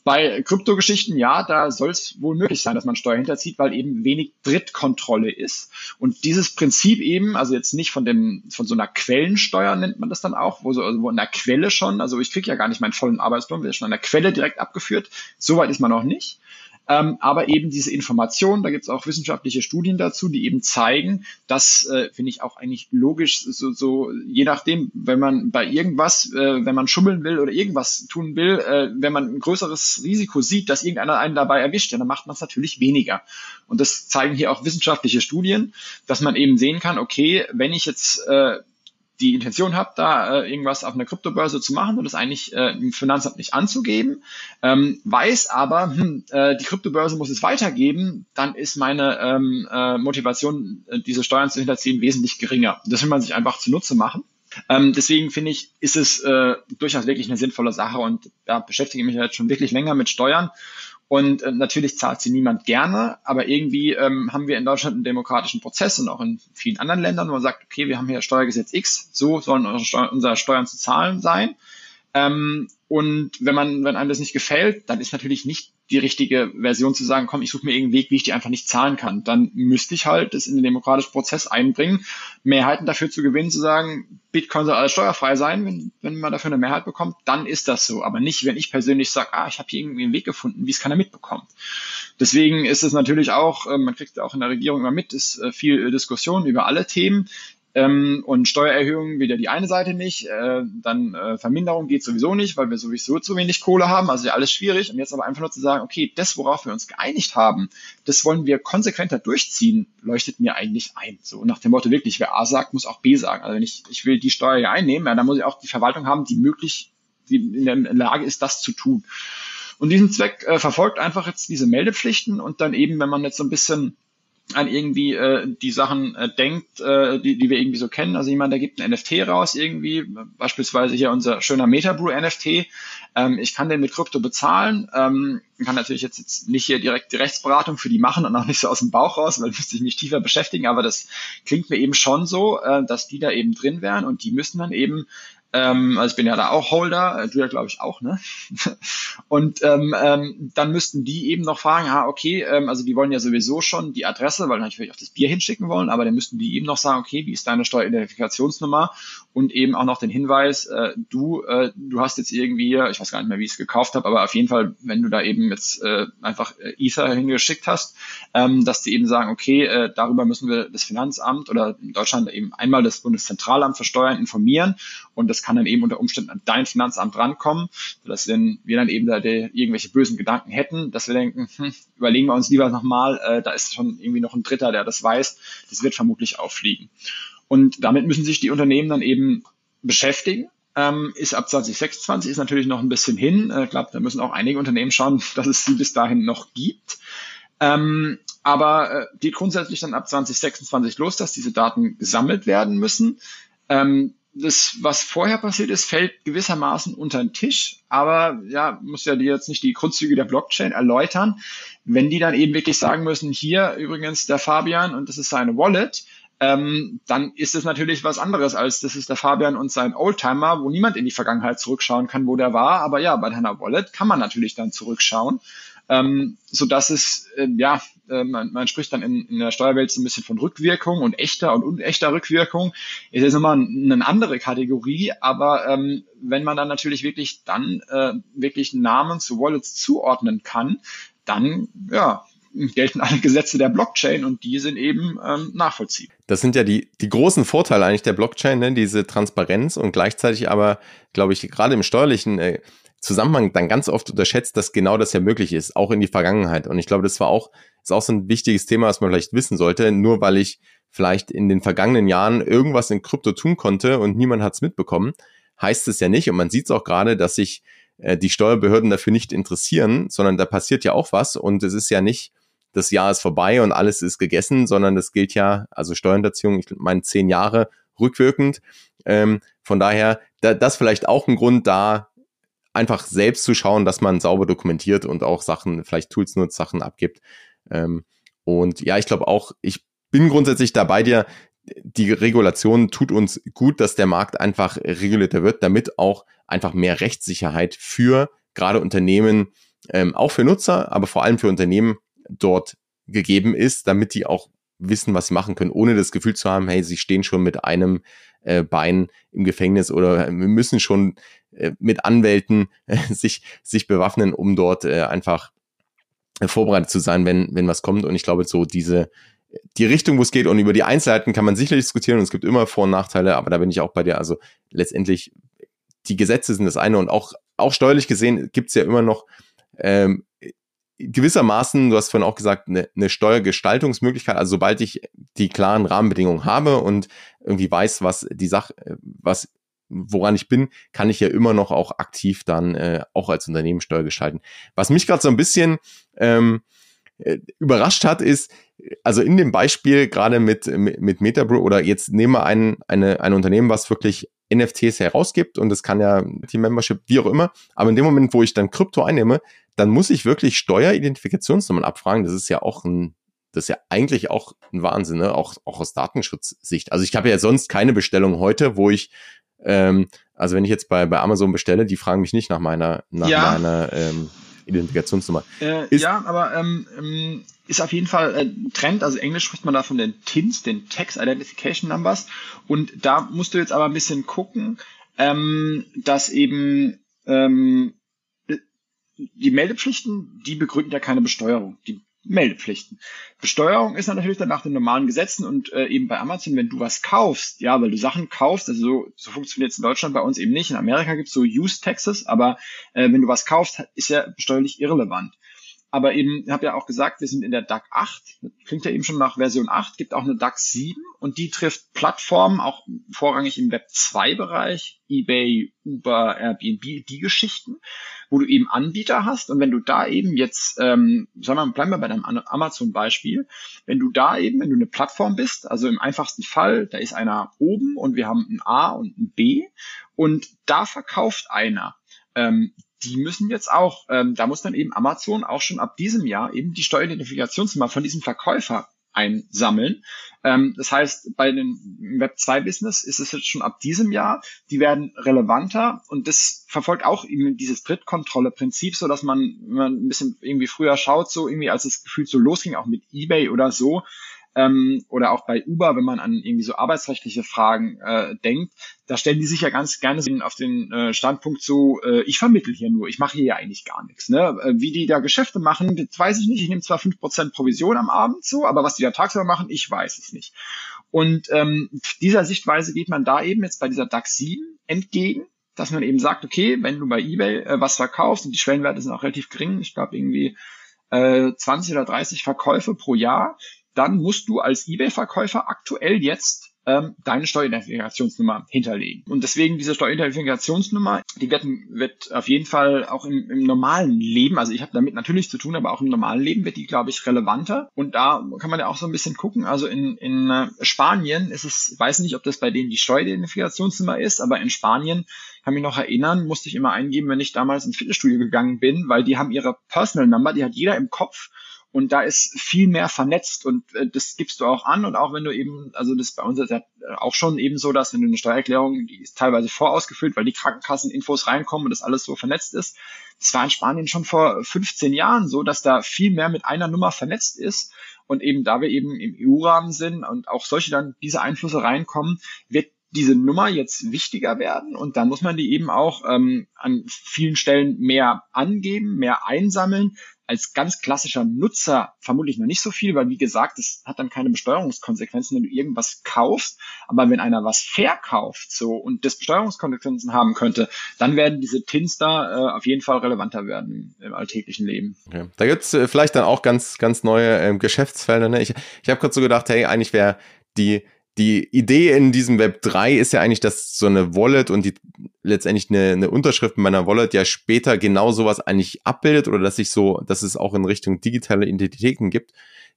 Bei Kryptogeschichten, ja, da soll es wohl möglich sein, dass man Steuern hinterzieht, weil eben wenig Drittkontrolle ist. Und dieses Prinzip eben, also jetzt nicht von so einer Quellensteuer nennt man das dann auch, wo in der Quelle schon, also ich kriege ja gar nicht meinen vollen Arbeitslohn, wird schon an der Quelle direkt abgeführt. Soweit ist man noch nicht. Aber eben diese Information, da gibt es auch wissenschaftliche Studien dazu, die eben zeigen, das finde ich auch eigentlich logisch, so je nachdem, wenn man bei irgendwas, wenn man schummeln will oder irgendwas tun will, wenn man ein größeres Risiko sieht, dass irgendeiner einen dabei erwischt, ja, dann macht man es natürlich weniger. Und das zeigen hier auch wissenschaftliche Studien, dass man eben sehen kann, okay, wenn ich jetzt die Intention habt, da irgendwas auf einer Kryptobörse zu machen und es eigentlich im Finanzamt nicht anzugeben, weiß aber, die Kryptobörse muss es weitergeben, dann ist meine Motivation, diese Steuern zu hinterziehen, wesentlich geringer. Das will man sich einfach zunutze machen. Deswegen finde ich, ist es durchaus wirklich eine sinnvolle Sache und ja, beschäftige mich jetzt schon wirklich länger mit Steuern. Und natürlich zahlt sie niemand gerne, aber irgendwie haben wir in Deutschland einen demokratischen Prozess und auch in vielen anderen Ländern, wo man sagt, okay, wir haben hier Steuergesetz X, so sollen unsere Steuern zu zahlen sein. Und wenn einem das nicht gefällt, dann ist natürlich nicht die richtige Version zu sagen, komm, ich suche mir irgendeinen Weg, wie ich die einfach nicht zahlen kann. Dann müsste ich halt das in den demokratischen Prozess einbringen, Mehrheiten dafür zu gewinnen, zu sagen, Bitcoin soll alles steuerfrei sein, wenn man dafür eine Mehrheit bekommt, dann ist das so. Aber nicht, wenn ich persönlich sage, ich habe hier irgendwie einen Weg gefunden, wie es keiner mitbekommt. Deswegen ist es natürlich auch, man kriegt auch in der Regierung immer mit, ist viel Diskussion über alle Themen. Und Steuererhöhungen wieder die eine Seite nicht, dann Verminderung geht sowieso nicht, weil wir sowieso zu wenig Kohle haben, also ja alles schwierig. Und jetzt aber einfach nur zu sagen, okay, das, worauf wir uns geeinigt haben, das wollen wir konsequenter durchziehen, leuchtet mir eigentlich ein. So nach dem Motto wirklich, wer A sagt, muss auch B sagen. Also wenn ich will die Steuer ja einnehmen, ja, dann muss ich auch die Verwaltung haben, die in der Lage ist, das zu tun. Und diesen Zweck verfolgt einfach jetzt diese Meldepflichten und dann eben, wenn man jetzt so ein bisschen an irgendwie die Sachen denkt, die wir irgendwie so kennen. Also jemand, der gibt ein NFT raus irgendwie, beispielsweise hier unser schöner Metabrew NFT. Ich kann den mit Krypto bezahlen. Kann natürlich jetzt nicht hier direkt die Rechtsberatung für die machen und auch nicht so aus dem Bauch raus, weil müsste ich mich tiefer beschäftigen. Aber das klingt mir eben schon so, dass die da eben drin wären und die müssen dann eben also ich bin ja da auch Holder, du ja glaube ich auch, ne? Und dann müssten die eben noch fragen, also die wollen ja sowieso schon die Adresse, weil natürlich auch das Bier hinschicken wollen, aber dann müssten die eben noch sagen, okay, wie ist deine Steueridentifikationsnummer und eben auch noch den Hinweis, du hast jetzt irgendwie, ich weiß gar nicht mehr, wie ich es gekauft habe, aber auf jeden Fall, wenn du da eben jetzt einfach Ether hingeschickt hast, dass die eben sagen, okay, darüber müssen wir das Finanzamt oder in Deutschland eben einmal das Bundeszentralamt für Steuern informieren und das kann dann eben unter Umständen an dein Finanzamt rankommen, sodass wir dann eben da irgendwelche bösen Gedanken hätten, dass wir denken, überlegen wir uns lieber nochmal, da ist schon irgendwie noch ein Dritter, der das weiß, das wird vermutlich auffliegen. Und damit müssen sich die Unternehmen dann eben beschäftigen. Ist ab 2026, ist natürlich noch ein bisschen hin. Ich glaube, da müssen auch einige Unternehmen schauen, dass es sie bis dahin noch gibt. Aber geht grundsätzlich dann ab 2026 los, dass diese Daten gesammelt werden müssen. Das, was vorher passiert ist, fällt gewissermaßen unter den Tisch, aber ja, muss ja dir jetzt nicht die Grundzüge der Blockchain erläutern. Wenn die dann eben wirklich sagen müssen, hier übrigens der Fabian und das ist seine Wallet, dann ist es natürlich was anderes als das ist der Fabian und sein Oldtimer, wo niemand in die Vergangenheit zurückschauen kann, wo der war, aber ja, bei deiner Wallet kann man natürlich dann zurückschauen. So dass es, man spricht dann in der Steuerwelt so ein bisschen von Rückwirkung und echter und unechter Rückwirkung. Ist jetzt nochmal eine andere Kategorie, aber wenn man dann natürlich wirklich wirklich Namen zu Wallets zuordnen kann, dann ja, gelten alle Gesetze der Blockchain und die sind eben nachvollziehbar. Das sind ja die großen Vorteile eigentlich der Blockchain, ne? Diese Transparenz und gleichzeitig aber, glaube ich, gerade im steuerlichen Zusammenhang dann ganz oft unterschätzt, dass genau das ja möglich ist, auch in die Vergangenheit. Und ich glaube, das ist auch so ein wichtiges Thema, was man vielleicht wissen sollte. Nur weil ich vielleicht in den vergangenen Jahren irgendwas in Krypto tun konnte und niemand hat es mitbekommen, heißt es ja nicht. Und man sieht es auch gerade, dass sich die Steuerbehörden dafür nicht interessieren, sondern da passiert ja auch was. Und es ist ja nicht, das Jahr ist vorbei und alles ist gegessen, sondern das gilt ja, also Steuerhinterziehung, ich meine 10 Jahre rückwirkend. Von daher, das vielleicht auch ein Grund da, einfach selbst zu schauen, dass man sauber dokumentiert und auch Sachen, vielleicht Tools nutzt, Sachen abgibt. Und ja, ich glaube auch, ich bin grundsätzlich da bei dir, die Regulation tut uns gut, dass der Markt einfach regulierter wird, damit auch einfach mehr Rechtssicherheit für gerade Unternehmen, auch für Nutzer, aber vor allem für Unternehmen dort gegeben ist, damit die auch wissen, was sie machen können, ohne das Gefühl zu haben, hey, sie stehen schon mit einem Bein im Gefängnis oder müssen schon mit Anwälten sich bewaffnen, um dort einfach vorbereitet zu sein, wenn was kommt. Und ich glaube, so die Richtung, wo es geht, und über die Einzelheiten kann man sicherlich diskutieren und es gibt immer Vor- und Nachteile, aber da bin ich auch bei dir. Also letztendlich, die Gesetze sind das eine und auch steuerlich gesehen gibt es ja immer noch gewissermaßen, du hast vorhin auch gesagt, eine Steuergestaltungsmöglichkeit. Also sobald ich die klaren Rahmenbedingungen habe und irgendwie weiß, woran ich bin, kann ich ja immer noch auch aktiv dann auch als Unternehmen Steuer gestalten. Was mich gerade so ein bisschen überrascht hat, ist, also in dem Beispiel gerade mit Metabrew, oder jetzt nehmen wir ein Unternehmen, was wirklich NFTs herausgibt, und das kann ja Team Membership, wie auch immer, aber in dem Moment, wo ich dann Krypto einnehme, dann muss ich wirklich Steueridentifikationsnummern abfragen. Das ist ja eigentlich auch ein Wahnsinn, ne? Auch aus Datenschutzsicht. Also ich habe ja sonst keine Bestellung heute, wo ich also wenn ich jetzt bei Amazon bestelle, die fragen mich nicht nach meiner Identifikationsnummer. Ist auf jeden Fall ein Trend, also Englisch spricht man da von den TINs, den Tax Identification Numbers, und da musst du jetzt aber ein bisschen gucken, dass eben die Meldepflichten, die begründen ja keine Besteuerung, die Meldepflichten. Besteuerung ist natürlich dann nach den normalen Gesetzen und eben bei Amazon, wenn du was kaufst, ja, weil du Sachen kaufst, also so funktioniert es in Deutschland bei uns eben nicht, in Amerika gibt es so Use Taxes, aber wenn du was kaufst, ist ja steuerlich irrelevant. Aber eben, ich habe ja auch gesagt, wir sind in der DAC 8, klingt ja eben schon nach Version 8, gibt auch eine DAC 7 und die trifft Plattformen, auch vorrangig im Web2-Bereich, eBay, Uber, Airbnb, die Geschichten, wo du eben Anbieter hast, und wenn du da eben jetzt, bleiben wir bei deinem Amazon-Beispiel, wenn du eine Plattform bist, also im einfachsten Fall, da ist einer oben und wir haben ein A und ein B und da verkauft einer, die müssen jetzt auch, da muss dann eben Amazon auch schon ab diesem Jahr eben die Steueridentifikationsnummer von diesem Verkäufer einsammeln. Das heißt, bei den Web2-Business ist es jetzt schon ab diesem Jahr, die werden relevanter, und das verfolgt auch eben dieses Drittkontrolle-Prinzip, so dass man ein bisschen irgendwie früher schaut, so irgendwie als das Gefühl so losging, auch mit eBay oder so, oder auch bei Uber, wenn man an irgendwie so arbeitsrechtliche Fragen denkt, da stellen die sich ja ganz gerne auf den Standpunkt so, ich vermittle hier nur, ich mache hier ja eigentlich gar nichts. Ne? Wie die da Geschäfte machen, das weiß ich nicht. Ich nehme zwar 5% Provision am Abend so, aber was die da tagsüber machen, ich weiß es nicht. Und dieser Sichtweise geht man da eben jetzt bei dieser DAX 7 entgegen, dass man eben sagt, okay, wenn du bei eBay was verkaufst, und die Schwellenwerte sind auch relativ gering, ich glaube irgendwie 20 oder 30 Verkäufe pro Jahr, dann musst du als eBay-Verkäufer aktuell jetzt deine Steueridentifikationsnummer hinterlegen. Und deswegen diese Steueridentifikationsnummer, die wird auf jeden Fall auch im normalen Leben, also ich habe damit natürlich zu tun, aber auch im normalen Leben wird die, glaube ich, relevanter. Und da kann man ja auch so ein bisschen gucken, also in Spanien ist es, ich weiß nicht, ob das bei denen die Steueridentifikationsnummer ist, aber in Spanien, kann mich noch erinnern, musste ich immer eingeben, wenn ich damals ins Fitnessstudio gegangen bin, weil die haben ihre Personal Number, die hat jeder im Kopf. Und da ist viel mehr vernetzt, und das gibst du auch an. Und auch wenn du eben, also das bei uns ist ja auch schon eben so, dass wenn du eine Steuererklärung, die ist teilweise vorausgefüllt, weil die Krankenkasseninfos reinkommen und das alles so vernetzt ist. Das war in Spanien schon vor 15 Jahren so, dass da viel mehr mit einer Nummer vernetzt ist. Und eben da wir eben im EU-Rahmen sind und auch diese Einflüsse reinkommen, wird diese Nummer jetzt wichtiger werden, und dann muss man die eben auch an vielen Stellen mehr angeben, mehr einsammeln. Als ganz klassischer Nutzer vermutlich noch nicht so viel, weil wie gesagt, das hat dann keine Besteuerungskonsequenzen, wenn du irgendwas kaufst. Aber wenn einer was verkauft so und das Besteuerungskonsequenzen haben könnte, dann werden diese Tins da auf jeden Fall relevanter werden im alltäglichen Leben. Okay. Da gibt's vielleicht dann auch ganz, ganz neue Geschäftsfelder. Ne? Ich habe kurz so gedacht, hey, eigentlich wäre die Idee in diesem Web 3 ist ja eigentlich, dass so eine Wallet und letztendlich eine Unterschrift in meiner Wallet ja später genau sowas eigentlich abbildet, oder dass es auch in Richtung digitale Identitäten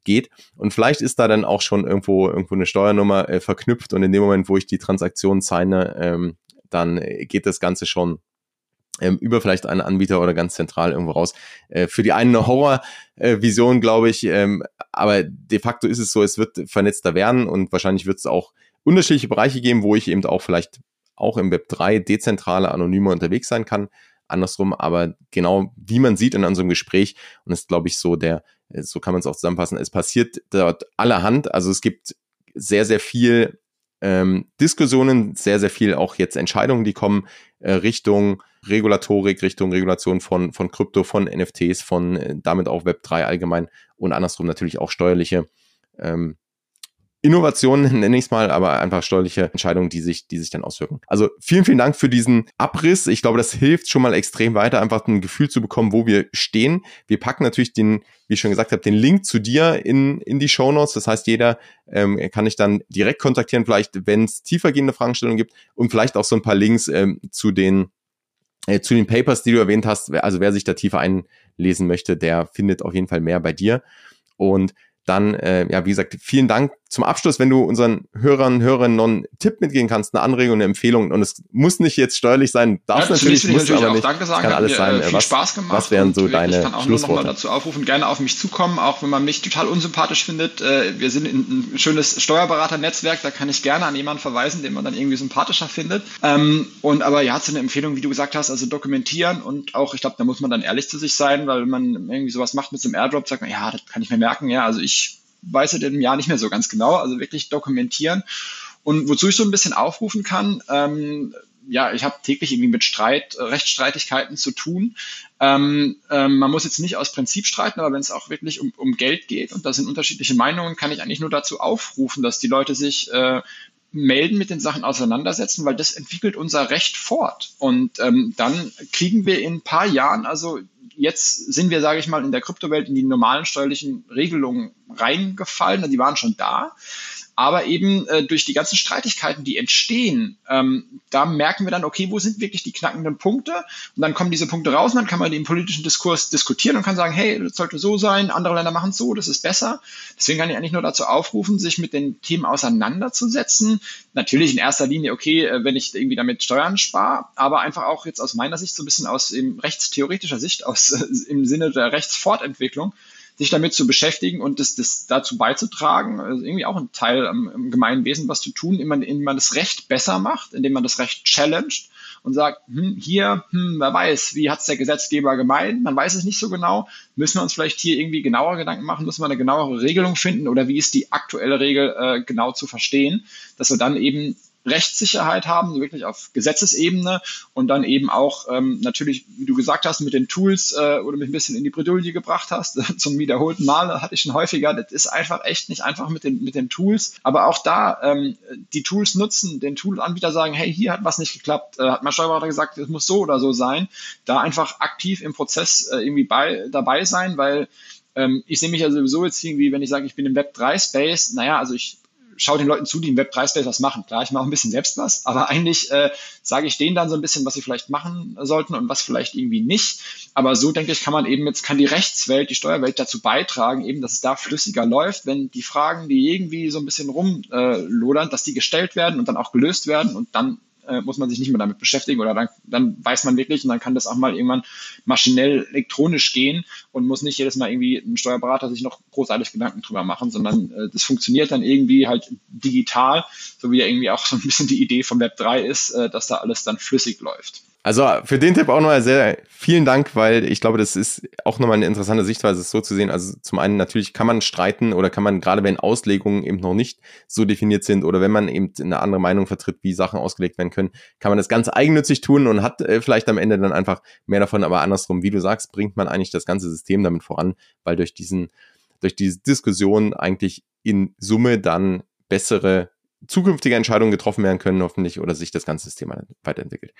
geht. Und vielleicht ist da dann auch schon irgendwo eine Steuernummer verknüpft, und in dem Moment, wo ich die Transaktion signe, dann geht das Ganze schon über vielleicht einen Anbieter oder ganz zentral irgendwo raus. Für die einen eine Horror-Vision, glaube ich, aber de facto ist es so, es wird vernetzter werden und wahrscheinlich wird es auch unterschiedliche Bereiche geben, wo ich eben auch vielleicht auch im Web 3 dezentrale, anonymer unterwegs sein kann, andersrum, aber genau wie man sieht in unserem Gespräch, und das ist, glaube ich, so der, so kann man es auch zusammenfassen, es passiert dort allerhand, also es gibt sehr, sehr viel Diskussionen, sehr, sehr viel auch jetzt Entscheidungen, die kommen Richtung Regulatorik, Richtung Regulation von Krypto, von NFTs, von damit auch Web 3 allgemein und andersrum natürlich auch steuerliche Innovationen, nenne ich es mal, aber einfach steuerliche Entscheidungen, die sich dann auswirken. Also vielen, vielen Dank für diesen Abriss. Ich glaube, das hilft schon mal extrem weiter, einfach ein Gefühl zu bekommen, wo wir stehen. Wir packen natürlich den, wie ich schon gesagt habe, den Link zu dir in die Shownotes. Das heißt, jeder kann dich dann direkt kontaktieren, vielleicht, wenn es tiefergehende Fragestellungen gibt und vielleicht auch so ein paar Links zu den Papers, die du erwähnt hast. Also wer sich da tiefer einlesen möchte, der findet auf jeden Fall mehr bei dir. Und dann, ja, wie gesagt, vielen Dank. Zum Abschluss, wenn du unseren Hörern, Hörerinnen noch einen Tipp mitgeben kannst, eine Anregung, eine Empfehlung, und es muss nicht jetzt steuerlich sein, darf ja, natürlich aber nicht. Danke sagen, kann alles sein. Viel Spaß gemacht. Was wären so deine Schlussworte? Ich kann auch nur noch mal dazu aufrufen, gerne auf mich zukommen, auch wenn man mich total unsympathisch findet. Wir sind ein schönes Steuerberaternetzwerk, da kann ich gerne an jemanden verweisen, den man dann irgendwie sympathischer findet. Und aber ja, zu einer Empfehlung, wie du gesagt hast, also dokumentieren und auch, ich glaube, da muss man dann ehrlich zu sich sein, weil wenn man irgendwie sowas macht mit so einem Airdrop, sagt man, ja, das kann ich mir merken, ja, also ich weiß es im Jahr nicht mehr so ganz genau, also wirklich dokumentieren. Und wozu ich so ein bisschen aufrufen kann, ja, ich habe täglich irgendwie mit Rechtsstreitigkeiten zu tun. Man muss jetzt nicht aus Prinzip streiten, aber wenn es auch wirklich um Geld geht und da sind unterschiedliche Meinungen, kann ich eigentlich nur dazu aufrufen, dass die Leute sich melden, mit den Sachen auseinandersetzen, weil das entwickelt unser Recht fort. Und dann kriegen wir in ein paar Jahren, also jetzt sind wir, sage ich mal, in der Kryptowelt in die normalen steuerlichen Regelungen reingefallen, die waren schon da, aber eben durch die ganzen Streitigkeiten, die entstehen, da merken wir dann, okay, wo sind wirklich die knackenden Punkte, und dann kommen diese Punkte raus und dann kann man die im politischen Diskurs diskutieren und kann sagen, hey, das sollte so sein, andere Länder machen es so, das ist besser. Deswegen kann ich eigentlich nur dazu aufrufen, sich mit den Themen auseinanderzusetzen. Natürlich in erster Linie, okay, wenn ich irgendwie damit Steuern spare, aber einfach auch jetzt aus meiner Sicht so ein bisschen aus eben rechtstheoretischer Sicht, aus im Sinne der Rechtsfortentwicklung, sich damit zu beschäftigen und das dazu beizutragen, also irgendwie auch ein Teil im Gemeinwesen was zu tun, indem man das Recht besser macht, indem man das Recht challenged und sagt, wer weiß, wie hat es der Gesetzgeber gemeint, man weiß es nicht so genau, müssen wir uns vielleicht hier irgendwie genauer Gedanken machen, müssen wir eine genauere Regelung finden oder wie ist die aktuelle Regel genau zu verstehen, dass wir dann eben Rechtssicherheit haben, wirklich auf Gesetzesebene und dann eben auch natürlich, wie du gesagt hast, mit den Tools oder mich ein bisschen in die Bredouille gebracht hast, zum wiederholten Male hatte ich schon häufiger, das ist einfach echt nicht einfach mit den Tools, aber auch da die Tools nutzen, den Tool-Anbieter sagen, hey, hier hat was nicht geklappt, hat mein Steuerberater gesagt, es muss so oder so sein, da einfach aktiv im Prozess irgendwie dabei sein, weil ich sehe mich ja sowieso jetzt irgendwie, wenn ich sage, ich bin im Web3-Space, naja, also ich schaue den Leuten zu, die im Web3-Space was machen. Klar, ich mache ein bisschen selbst was, aber eigentlich sage ich denen dann so ein bisschen, was sie vielleicht machen sollten und was vielleicht irgendwie nicht. Aber so, denke ich, kann man eben jetzt, kann die Rechtswelt, die Steuerwelt dazu beitragen, eben, dass es da flüssiger läuft, wenn die Fragen, die irgendwie so ein bisschen rumlodern, dass die gestellt werden und dann auch gelöst werden und dann muss man sich nicht mehr damit beschäftigen oder dann weiß man wirklich und dann kann das auch mal irgendwann maschinell elektronisch gehen und muss nicht jedes Mal irgendwie ein Steuerberater sich noch großartig Gedanken drüber machen, sondern das funktioniert dann irgendwie halt digital, so wie ja irgendwie auch so ein bisschen die Idee vom Web 3 ist, dass da alles dann flüssig läuft. Also für den Tipp auch nochmal sehr vielen Dank, weil ich glaube, das ist auch nochmal eine interessante Sichtweise, es so zu sehen. Also zum einen natürlich kann man streiten oder kann man, gerade wenn Auslegungen eben noch nicht so definiert sind oder wenn man eben eine andere Meinung vertritt, wie Sachen ausgelegt werden können, kann man das ganz eigennützig tun und hat vielleicht am Ende dann einfach mehr davon. Aber andersrum, wie du sagst, bringt man eigentlich das ganze System damit voran, weil durch diese Diskussion eigentlich in Summe dann bessere zukünftige Entscheidungen getroffen werden können, hoffentlich, oder sich das ganze System weiterentwickelt.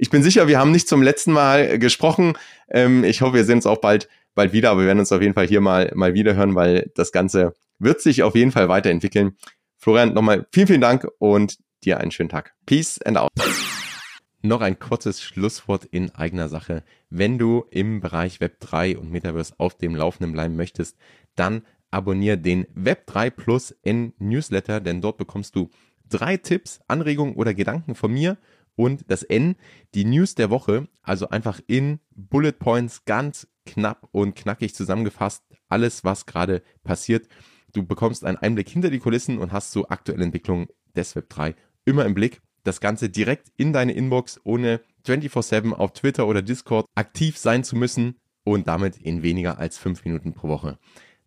Ich bin sicher, wir haben nicht zum letzten Mal gesprochen. Ich hoffe, wir sehen uns auch bald wieder, aber wir werden uns auf jeden Fall hier mal wieder hören, weil das Ganze wird sich auf jeden Fall weiterentwickeln. Florian, nochmal vielen, vielen Dank und dir einen schönen Tag. Peace and out. Noch ein kurzes Schlusswort in eigener Sache. Wenn du im Bereich Web3 und Metaverse auf dem Laufenden bleiben möchtest, dann abonniere den Web3 Plus Newsletter, denn dort bekommst du 3 Tipps, Anregungen oder Gedanken von mir Und das N, die News der Woche, also einfach in Bullet Points ganz knapp und knackig zusammengefasst, alles, was gerade passiert. Du bekommst einen Einblick hinter die Kulissen und hast so aktuelle Entwicklungen des Web3 immer im Blick. Das Ganze direkt in deine Inbox, ohne 24/7 auf Twitter oder Discord aktiv sein zu müssen und damit in weniger als 5 Minuten pro Woche.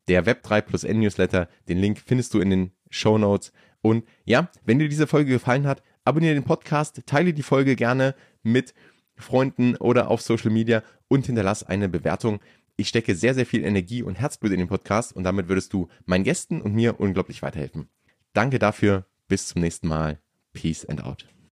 Der Web3 plus N Newsletter, den Link findest du in den Shownotes. Und ja, wenn dir diese Folge gefallen hat, abonniere den Podcast, teile die Folge gerne mit Freunden oder auf Social Media und hinterlass eine Bewertung. Ich stecke sehr, sehr viel Energie und Herzblut in den Podcast und damit würdest du meinen Gästen und mir unglaublich weiterhelfen. Danke dafür, bis zum nächsten Mal. Peace and out.